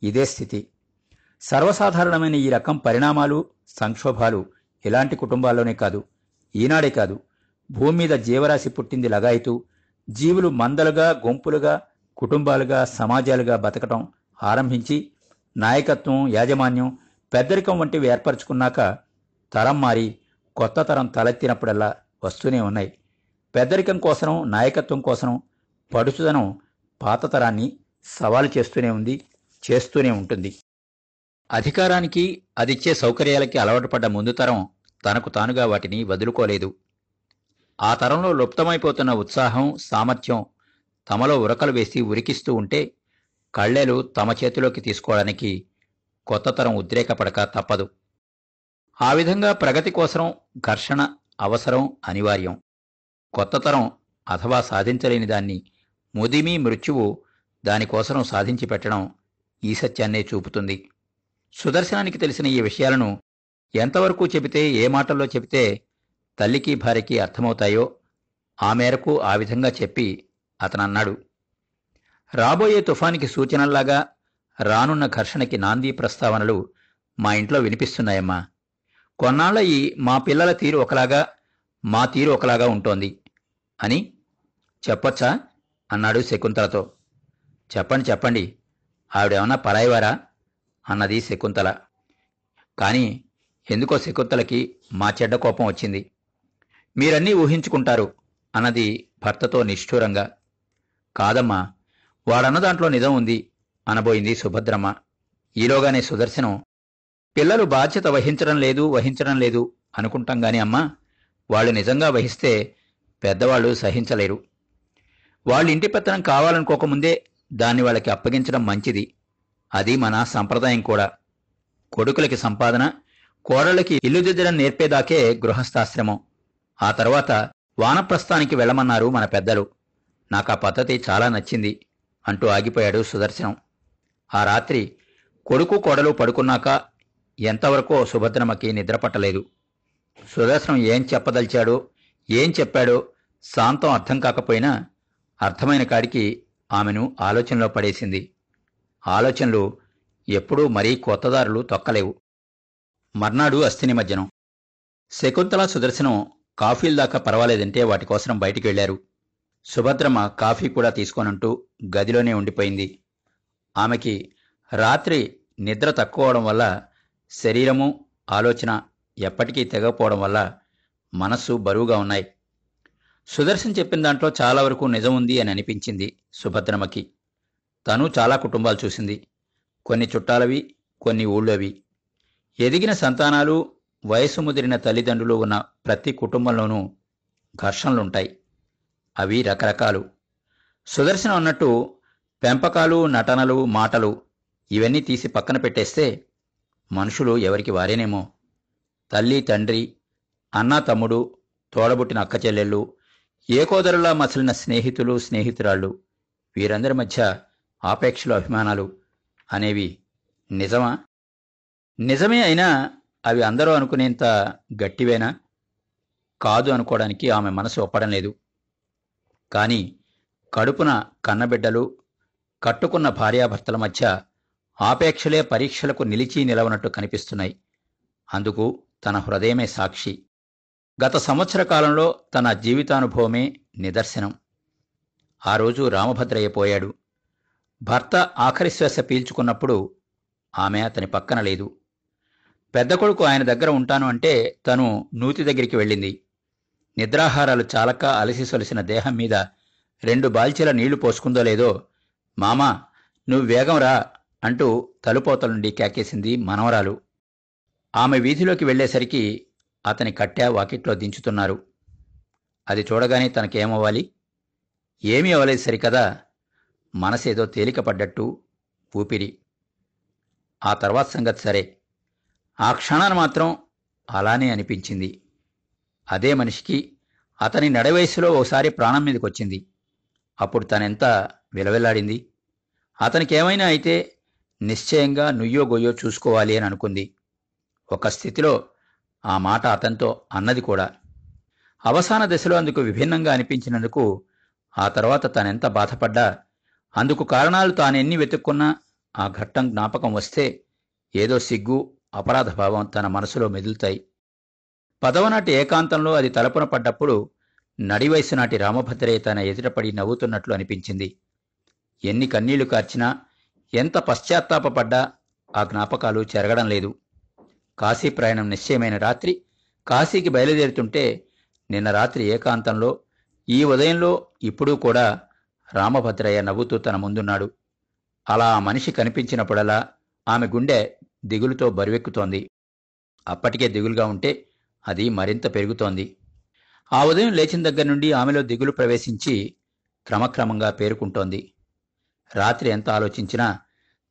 ఇదే స్థితి. సర్వసాధారణమైన ఈ రకం పరిణామాలు, సంక్షోభాలు ఇలాంటి కుటుంబాల్లోనే కాదు, ఈనాడే కాదు, భూమి మీద జీవరాశి పుట్టింది లగాయితూ జీవులు మందలుగా, గుంపులుగా, కుటుంబాలుగా, సమాజాలుగా బతకటం ఆరంభించి నాయకత్వం, యాజమాన్యం, పెద్దరికం వంటివి ఏర్పరచుకున్నాక తరం మారి కొత్త తరం తలెత్తినప్పుడల్లా వస్తూనే ఉన్నాయి. పెద్దరికం కోసం, నాయకత్వం కోసం పడుచుదనం పాత తరాన్ని సవాలు చేస్తూనే ఉంది, చేస్తూనే ఉంటుంది. అధికారానికి, అదిచ్చే సౌకర్యాలకి అలవాటు పడ్డ ముందు తరం తనకు తానుగా వాటిని వదులుకోలేదు. ఆ తరంలో లుప్తమైపోతున్న ఉత్సాహం, సామర్థ్యం తమలో ఉరకలు వేసి ఉరికిస్తూ ఉంటే కళ్ళేలు తమ చేతిలోకి తీసుకోవడానికి కొత్త తరం ఉద్రేకపడక తప్పదు. ఆ విధంగా ప్రగతి కోసం ఘర్షణ అవసరం, అనివార్యం. కొత్త తరం అథవా సాధించలేని దాన్ని ముదిమి, మృత్యువు దానికోసం సాధించి పెట్టడం ఈ సత్యాన్నే చూపుతుంది. సుదర్శనానికి తెలిసిన ఈ విషయాలను ఎంతవరకు చెబితే, ఏ మాటల్లో చెబితే తల్లికి భార్యకి అర్థమవుతాయో ఆ మేరకు ఆ విధంగా చెప్పి అతనన్నాడు. రాబోయే తుఫానికి సూచనల్లాగా రానున్న ఘర్షణకి నాందీ ప్రస్తావనలు మా ఇంట్లో వినిపిస్తున్నాయమ్మా. కొన్నాళ్ళ ఈ మా పిల్లల తీరు ఒకలాగా, మా తీరు ఒకలాగా ఉంటోంది అని చెప్పొచ్చా అన్నాడు శకుంతలతో. చెప్పండి చెప్పండి, ఆవిడేమన్నా పరాయివారా అన్నది శకుంతల. కాని ఎందుకో శకుంతలకి మా చెడ్డ కోపం వచ్చింది. మీరన్నీ ఊహించుకుంటారు అన్నది భర్తతో నిష్ఠూరంగా. కాదమ్మా, వాడన్న దాంట్లో నిజం ఉంది అనబోయింది సుభద్రమ్మ. ఈలోగానే సుదర్శనం, పిల్లలు బాధ్యత వహించడం లేదు వహించడం లేదు అనుకుంటాం గాని అమ్మా, వాళ్ళు నిజంగా వహిస్తే పెద్దవాళ్ళు సహించలేరు. వాళ్ళ ఇంటి పెత్తనం కావాలనుకోకముందే దాన్ని వాళ్ళకి అప్పగించడం మంచిది. అది మన సంప్రదాయం కూడా. కొడుకులకి సంపాదన, కోడళ్ళకి ఇల్లు దిద్దడం నేర్పేదాకే గృహస్థాశ్రమం. ఆ తర్వాత వానప్రస్థానికి వెళ్ళమన్నారు మన పెద్దలు. నాకా పద్ధతి చాలా నచ్చింది అంటూ ఆగిపోయాడు సుదర్శనం. ఆ రాత్రి కొడుకు కోడలు పడుకున్నాక ఎంతవరకో సుభద్రమ్మకి నిద్రపట్టలేదు. సుదర్శనం ఏం చెప్పదలిచాడో ఏం చెప్పాడో సాంతం అర్థం కాకపోయినా అర్థమైన కాడికి ఆమెను ఆలోచనలో పడేసింది. ఆలోచనలు ఎప్పుడూ మరీ కొత్తదారులు తొక్కలేవు. మర్నాడు అస్థిని మధ్యనం శకుంతల సుదర్శనం కాఫీల దాకా పర్వాలేదంటే వాటికోసం బయటికి వెళ్లారు. సుభద్రమ్మ కాఫీ కూడా తీసుకోనంటూ గదిలోనే ఉండిపోయింది. ఆమెకి రాత్రి నిద్ర తక్కువడం వల్ల శరీరము ఆలోచన ఎప్పటికీ తెగకపోవడం వల్ల మనస్సు బరువుగా ఉన్నాయి. సుదర్శన్ చెప్పిన దాంట్లో చాలా వరకు నిజం ఉంది అని అనిపించింది సుభద్రమ్మకి. తను చాలా కుటుంబాలు చూసింది, కొన్ని చుట్టాలవి, కొన్ని ఊళ్ళోవి. ఎదిగిన సంతానాలు, వయసు ముదిరిన తల్లిదండ్రులు ఉన్న ప్రతి కుటుంబంలోనూ ఘర్షణలుంటాయి. అవి రకరకాలు. సుదర్శనం అన్నట్టు పెంపకాలు, నటనలు, మాటలు ఇవన్నీ తీసి పక్కన పెట్టేస్తే మనుషులు ఎవరికి వారేనేమో. తల్లి, తండ్రి, అన్న, తమ్ముడు, తోడబుట్టిన అక్క చెల్లెళ్ళు, ఏకోదరులా మసలిన స్నేహితులు, స్నేహితురాళ్ళు, వీరందరి మధ్య ఆపేక్షలు, అభిమానాలు అనేవి నిజమా? నిజమే అయినా అవి అందరూ అనుకునేంత గట్టివేనా? కాదు అనుకోవడానికి ఆమె మనసు ఒప్పడం లేదు. కానీ కడుపున కన్నబిడ్డలు, కట్టుకున్న భార్యాభర్తల మధ్య ఆపేక్షలే పరీక్షలకు నిలిచి నిలవనట్టు కనిపిస్తున్నాయి. అందుకు తన హృదయమే సాక్షి. గత సంవత్సర కాలంలో తన జీవితానుభవమే నిదర్శనం. ఆ రోజు రామభద్రయ్య పోయాడు. భర్త ఆఖరి శ్వాస పీల్చుకున్నప్పుడు ఆమె అతని పక్కన లేదు. పెద్ద కొడుకు ఆయన దగ్గర ఉంటాను అంటే తను నూతి దగ్గరికి వెళ్ళింది. నిద్రాహారాలు చాలక అలసి సొలిసిన దేహం మీద రెండు బాల్చీల నీళ్లు పోసుకుందో లేదో, మామా నువ్వు వేగం రా అంటూ తలుపోతల నుండి కేకేసింది మనవరాలు. ఆమె వీధిలోకి వెళ్లేసరికి అతని కట్టె వాకిట్లో దించుతున్నారు. అది చూడగానే తనకేమవ్వాలి? ఏమీ అవ్వలేదు సరికదా, మనసేదో తేలికపడ్డట్టు ఊపిరి. ఆ తర్వాత సంగతి సరే, ఆ క్షణాన్ని మాత్రం అలానే అనిపించింది. అదే మనిషికి అతని నడవయసులో ఒకసారి ప్రాణం మీదకొచ్చింది. అప్పుడు తనెంత విలవిల్లాడింది. అతనికేమైనా అయితే నిశ్చయంగా నుయ్యో గొయ్యో చూసుకోవాలి అని అనుకుంది. ఒక స్థితిలో ఆ మాట అతనితో అన్నది కూడా. అవసాన దశలో అందుకు విభిన్నంగా అనిపించినందుకు ఆ తర్వాత తనెంత బాధపడ్డా, అందుకు కారణాలు తానెన్ని వెతుక్కున్నా ఆ ఘట్టం జ్ఞాపకం వస్తే ఏదో సిగ్గు, అపరాధభావం తన మనసులో మెదులుతాయి. పదవనాటి ఏకాంతంలో అది తలపున పడ్డప్పుడు నడివయసు నాటి రామభద్రయ్య తన ఎదుటపడి నవ్వుతున్నట్లు అనిపించింది. ఎన్ని కన్నీళ్లు కార్చినా, ఎంత పశ్చాత్తాపడ్డా ఆ జ్ఞాపకాలు చెరగడం లేదు. కాశీ ప్రయాణం నిశ్చయమైన రాత్రి కాశీకి బయలుదేరుతుంటే నిన్న రాత్రి ఏకాంతంలో, ఈ ఉదయంలో, ఇప్పుడు కూడా రామభద్రయ్య నవ్వుతూ తన ముందున్నాడు. అలా ఆ మనిషి కనిపించినప్పుడలా ఆమె గుండె దిగులుతో బరువెక్కుతోంది. అప్పటికే దిగులుగా ఉంటే అది మరింత పెరుగుతోంది. ఆ ఉదయం లేచిన దగ్గర నుండి ఆమెలో దిగులు ప్రవేశించి క్రమక్రమంగా పేరుకుంటోంది. రాత్రి ఎంత ఆలోచించినా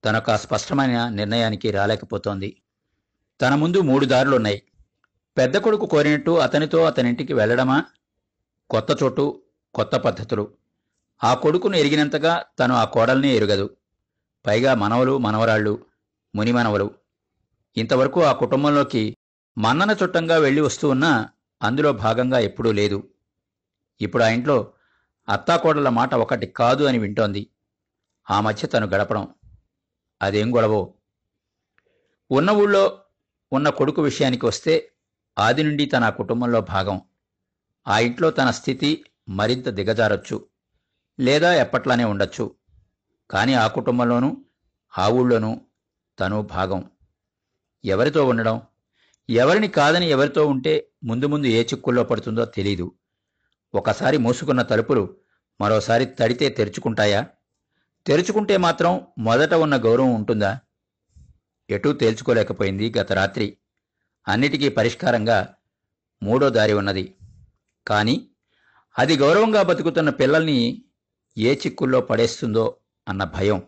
తనొక స్పష్టమైన నిర్ణయానికి రాలేకపోతోంది. తన ముందు మూడు దారులున్నాయి. పెద్ద కొడుకు కోరినట్టు అతనితో అతనింటికి వెళ్లడమా? కొత్త చోటు, కొత్త పద్ధతులు. ఆ కొడుకును ఎరిగినంతగా తను ఆ కోడల్ని ఎరుగదు. పైగా మనవలు, మనవరాళ్ళు, మునిమనవలు. ఇంతవరకు ఆ కుటుంబంలోకి మన్నన చుట్టంగా వెళ్ళి వస్తూ ఉన్నా అందులో భాగంగా ఎప్పుడూ లేదు. ఇప్పుడు ఆ ఇంట్లో అత్తాకోడల మాట ఒకటి కాదు అని వింటోంది. ఆ మధ్య తను గడపడం అదేం గొడవో. ఉన్న ఊళ్ళో ఉన్న కొడుకు విషయానికి వస్తే ఆది నుండి తన ఆ కుటుంబంలో భాగం. ఆ ఇంట్లో తన స్థితి మరింత దిగజారొచ్చు, లేదా ఎప్పట్లానే ఉండొచ్చు. కానీ ఆ కుటుంబంలోనూ ఆ ఊళ్ళోనూ తను భాగం. ఎవరితో ఉండడం, ఎవరిని కాదని ఎవరితో ఉంటే ముందు ముందు ఏ చిక్కుల్లో పడుతుందో తెలీదు. ఒకసారి మూసుకున్న తలుపులు మరోసారి తడితే తెరుచుకుంటాయా? తెరుచుకుంటే మాత్రం మొదట ఉన్న గౌరవం ఉంటుందా? ఎటూ తేల్చుకోలేకపోయింది గత రాత్రి. అన్నిటికీ పరిష్కారంగా మూడో దారి ఉన్నది. కానీ అది గౌరవంగా బతుకుతున్న పిల్లల్ని ఏ చిక్కుల్లో పడేస్తుందో అన్న భయం.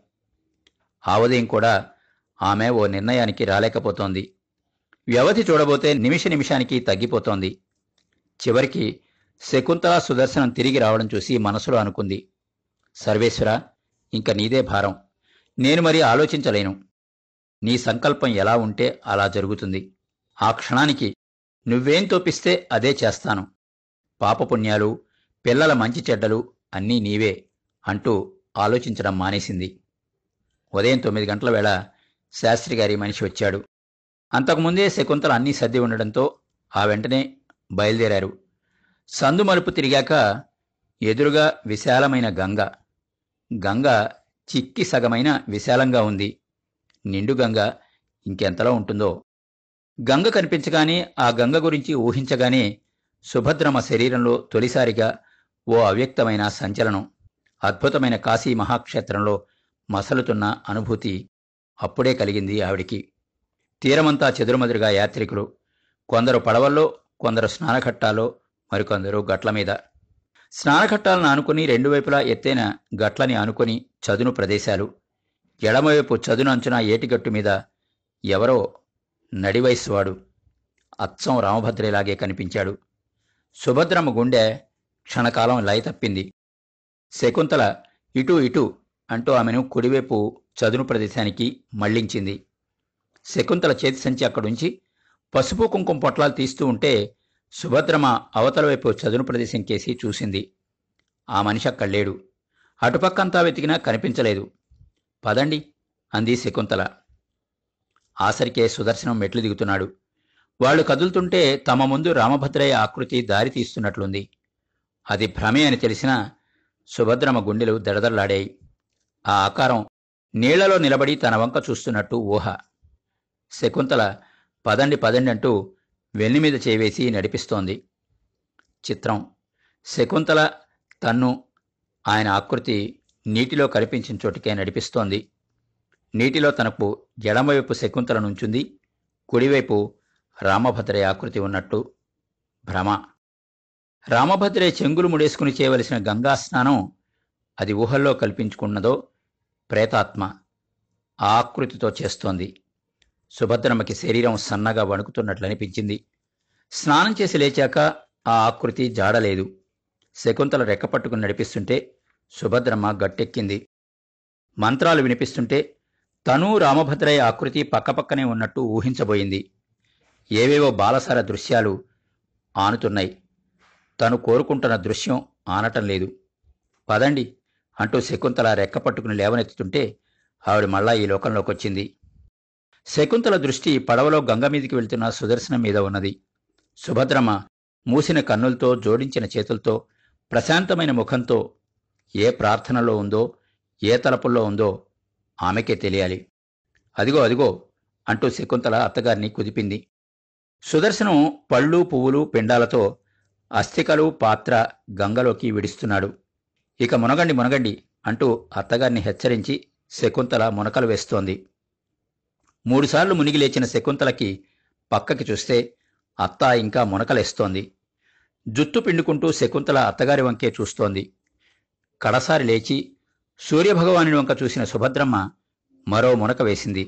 ఆ ఉదయం కూడా ఆమె ఓ నిర్ణయానికి రాలేకపోతోంది. వ్యవధి చూడబోతే నిమిష నిమిషానికి తగ్గిపోతోంది. చివరికి శకుంతల సుదర్శనం తిరిగి రావడం చూసి మనసులో అనుకుంది, సర్వేశ్వర, ఇంక నీదే భారం, నేను మరీ ఆలోచించలేను. నీ సంకల్పం ఎలా ఉంటే అలా జరుగుతుంది. ఆ క్షణానికి నువ్వేం తోపిస్తే అదే చేస్తాను. పాపపుణ్యాలు, పిల్లల మంచి చెడ్డలు అన్నీ నీవే అంటూ ఆలోచించడం మానేసింది. ఉదయం తొమ్మిది గంటల వేళ శాస్త్రిగారి మనిషి వచ్చాడు. అంతకుముందే శకుంతల అన్నీ సర్ది ఉండడంతో ఆ వెంటనే బయలుదేరారు. సందు మలుపు తిరిగాక ఎదురుగా విశాలమైన గంగ. గంగ చిక్కి సగమైన విశాలంగా ఉంది. నిండు గంగ ఇంకెంతలో ఉంటుందో. గంగ కనిపించగానే, ఆ గంగ గురించి ఊహించగానే సుభద్రమ శరీరంలో తొలిసారిగా ఓ అవ్యక్తమైన సంచలనం, అద్భుతమైన కాశీ మహాక్షేత్రంలో మసలుతున్న అనుభూతి అప్పుడే కలిగింది ఆవిడికి. తీరమంతా చెదురుమదురుగా యాత్రికులు, కొందరు పడవల్లో, కొందరు స్నానఘట్టాల్లో, మరికొందరు గట్ల మీద. స్నానఘట్టాలను ఆనుకుని రెండు వైపులా ఎత్తైన గట్లని ఆనుకుని చదును ప్రదేశాలు. ఎడమవైపు చదును అంచున ఏటిగట్టు మీద ఎవరో నడివయస్సువాడు అచ్చం రామభద్రేలాగే కనిపించాడు. సుభద్రమ్మ గుండె క్షణకాలం లయ తప్పింది. శకుంతల ఇటు ఇటు అంటూ ఆమెను కుడివైపు చదును ప్రదేశానికి మళ్లించింది. శకుంతల చేతి సంచి అక్కడుంచి పసుపు కుంకుమ పొట్లాలు తీస్తూ ఉంటే సుభద్రమ అవతల వైపు చదును ప్రదేశం కేసి చూసింది. ఆ మనిషి అక్కడ లేడు. అటుపక్కంతా వెతికినా కనిపించలేదు. పదండి అంది శకుంతల. ఆసరికే సుదర్శనం మెట్లు దిగుతున్నాడు. వాళ్లు కదులుతుంటే తమ ముందు రామభద్రయ్య ఆకృతి దారి తీస్తున్నట్లుంది. అది భ్రమే అని తెలిసినా సుభద్రమ గుండెలు దడదల్లాడాయి. ఆ ఆకారం నీళ్లలో నిలబడి తన వంక చూస్తున్నట్టు ఊహ. శకుంతల పదండి పదండి అంటూ వెన్నుమీద చేవేసి నడిపిస్తోంది. చిత్రం, శకుంతల తన్ను ఆయన ఆకృతి నీటిలో కనిపించిన చోటికే నడిపిస్తోంది. నీటిలో తనకు ఎడమవైపు శకుంతల నుంచుంది, కుడివైపు రామభద్రే ఆకృతి ఉన్నట్టు భ్రమ. రామభద్రే చెంగులు ముడేసుకుని చేయవలసిన గంగా స్నానం అది ఊహల్లో కల్పించుకున్నదో ప్రేతాత్మ ఆ ఆకృతితో చేస్తోంది. సుభద్రమ్మకి శరీరం సన్నగా వణుకుతున్నట్లనిపించింది. స్నానం చేసి లేచాక ఆ ఆకృతి జాడలేదు. శకుంతల రెక్కపట్టుకుని నడిపిస్తుంటే సుభద్రమ్మ గట్టెక్కింది. మంత్రాలు వినిపిస్తుంటే తనూ రామభద్రయ్య ఆకృతి పక్కపక్కనే ఉన్నట్టు ఊహించబోయింది. ఏవేవో బాలసార దృశ్యాలు ఆనుతున్నాయి. తను కోరుకుంటున్న దృశ్యం ఆనటం లేదు. పదండి అంటూ శకుంతల రెక్కపట్టుకుని లేవనెత్తుతుంటే ఆవిడ మళ్ళా ఈ లోకంలోకొచ్చింది. శకుంతల దృష్టి పడవలో గంగమీదికి వెళ్తున్న సుదర్శనం మీద ఉన్నది. సుభద్రమ మూసిన కన్నులతో, జోడించిన చేతులతో, ప్రశాంతమైన ముఖంతో ఏ ప్రార్థనలో ఉందో, ఏ తలపుల్లో ఉందో ఆమెకే తెలియాలి. అదిగో అదిగో అంటూ శకుంతల అత్తగారిని కుదిపింది. సుదర్శనం పళ్ళు, పువ్వులు, పిండాలతో అస్థికలు, పాత్ర గంగలోకి విడుస్తున్నాడు. ఇక మునగండి మునగండి అంటూ అత్తగారిని హెచ్చరించి శకుంతల మునకలు వేస్తోంది. మూడుసార్లు మునిగి లేచిన శకుంతలకి పక్కకి చూస్తే అత్త ఇంకా మునకలేస్తోంది. జుత్తు పిండుకుంటూ శకుంతల అత్తగారి వంకే చూస్తోంది. కడసారి లేచి సూర్యభగవానుని వంక చూసిన సుభద్రమ్మ మరో మునక వేసింది.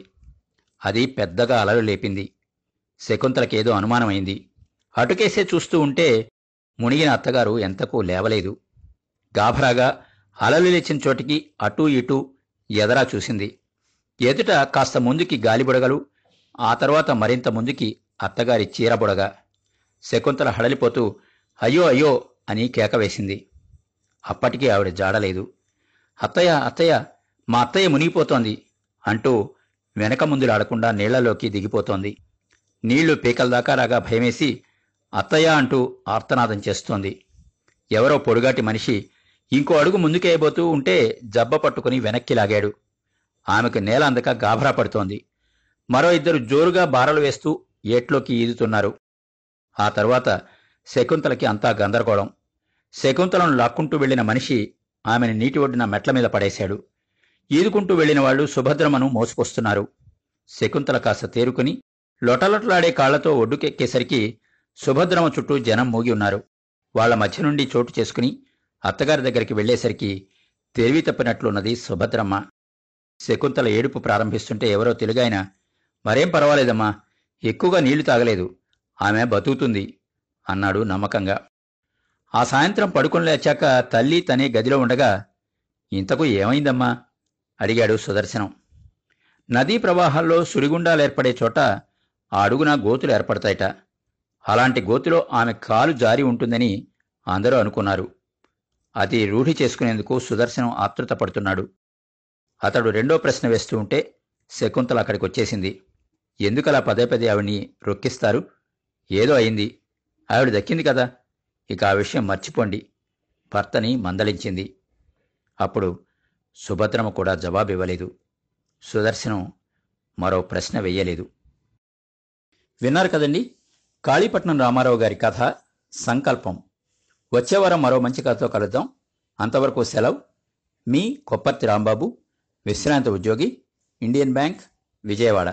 అది పెద్దగా అలలు లేపింది. శకుంతలకేదో అనుమానమైంది. అటుకేసే చూస్తూ ఉంటే మునిగిన అత్తగారు ఎంతకూ లేవలేదు. గాభరాగా అలలు లేచిన చోటికి అటూ ఇటూ ఎదరా చూసింది. ఎదుట కాస్త ముందుకి గాలిబుడగలు, ఆ తర్వాత మరింత ముందుకి అత్తగారి చీరబుడగ. శకుంతల హడలిపోతూ అయ్యో అయ్యో అని కేకవేసింది. అప్పటికీ ఆవిడ జాడలేదు. అత్తయ్య అత్తయ్య, మా అత్తయ్య మునిగిపోతోంది అంటూ వెనక ముందులాడకుండా నీళ్లలోకి దిగిపోతోంది. నీళ్లు పీకలదాకా రాగా భయమేసి అత్తయ్య అంటూ ఆర్తనాదం చేస్తోంది. ఎవరో పొడుగాటి మనిషి ఇంకో అడుగు ముందుకేయబోతూ ఉంటే జబ్బ పట్టుకుని వెనక్కి లాగాడు. ఆమెకు నేల అందక గాభరా పడుతోంది. మరో ఇద్దరు జోరుగా బారలు వేస్తూ ఏట్లోకి ఈదుతున్నారు. ఆ తర్వాత శకుంతలకి అంతా గందరగోళం. శకుంతలను లాక్కుంటూ వెళ్లిన మనిషి ఆమెను నీటి ఒడ్డున మెట్ల మీద పడేశాడు. ఈదుకుంటూ వెళ్లిన వాళ్లు సుభద్రమను మోసుకొస్తున్నారు. శకుంతల కాస్త తేరుకుని లొటలొటలాడే కాళ్లతో ఒడ్డుకెక్కేసరికి సుభద్రమ చుట్టూ జనం మూగి ఉన్నారు. వాళ్ల మధ్య నుండి చోటు చేసుకుని అత్తగారి దగ్గరికి వెళ్లేసరికి తెలివి తప్పినట్లున్నది సుభద్రమ్మ. శకుంతల ఏడుపు ప్రారంభిస్తుంటే ఎవరో తెలుగాయన, మరేం పర్వాలేదమ్మా, ఎక్కువగా నీళ్లు తాగలేదు, ఆమె బతుకుతుంది అన్నాడు నమ్మకంగా. ఆ సాయంత్రం పడుకొని లేచాక తల్లి తనే గదిలో ఉండగా, ఇంతకు ఏమైందమ్మా అడిగాడు సుదర్శనం. నదీ ప్రవాహాల్లో సుడిగుండాలేర్పడే చోట ఆ అడుగున గోతులు ఏర్పడతాయట. అలాంటి గోతులో ఆమె కాలు జారి ఉంటుందని అందరూ అనుకున్నారు. అది రూఢి చేసుకునేందుకు సుదర్శనం ఆతృత పడుతున్నాడు. అతడు రెండో ప్రశ్న వేస్తూ ఉంటే శకుంతల అక్కడికి వచ్చేసింది. ఎందుకలా పదే పదే ఆవిడ్ని రొక్కిస్తారు? ఏదో అయింది, ఆవిడ దక్కింది కదా, ఇక ఆ విషయం మర్చిపోండి భర్తని మందలించింది. అప్పుడు సుభద్రమ కూడా జవాబివ్వలేదు. సుదర్శనం మరో ప్రశ్న వెయ్యలేదు. విన్నారు కదండి కాళీపట్నం రామారావు గారి కథ సంకల్పం. వచ్చేవారం మరో మంచి కథతో కలుద్దాం. అంతవరకు సెలవు. మీ కొప్పర్తి రాంబాబు, విశ్రాంత ఉద్యోగి, ఇండియన్ బ్యాంక్, విజయవాడ.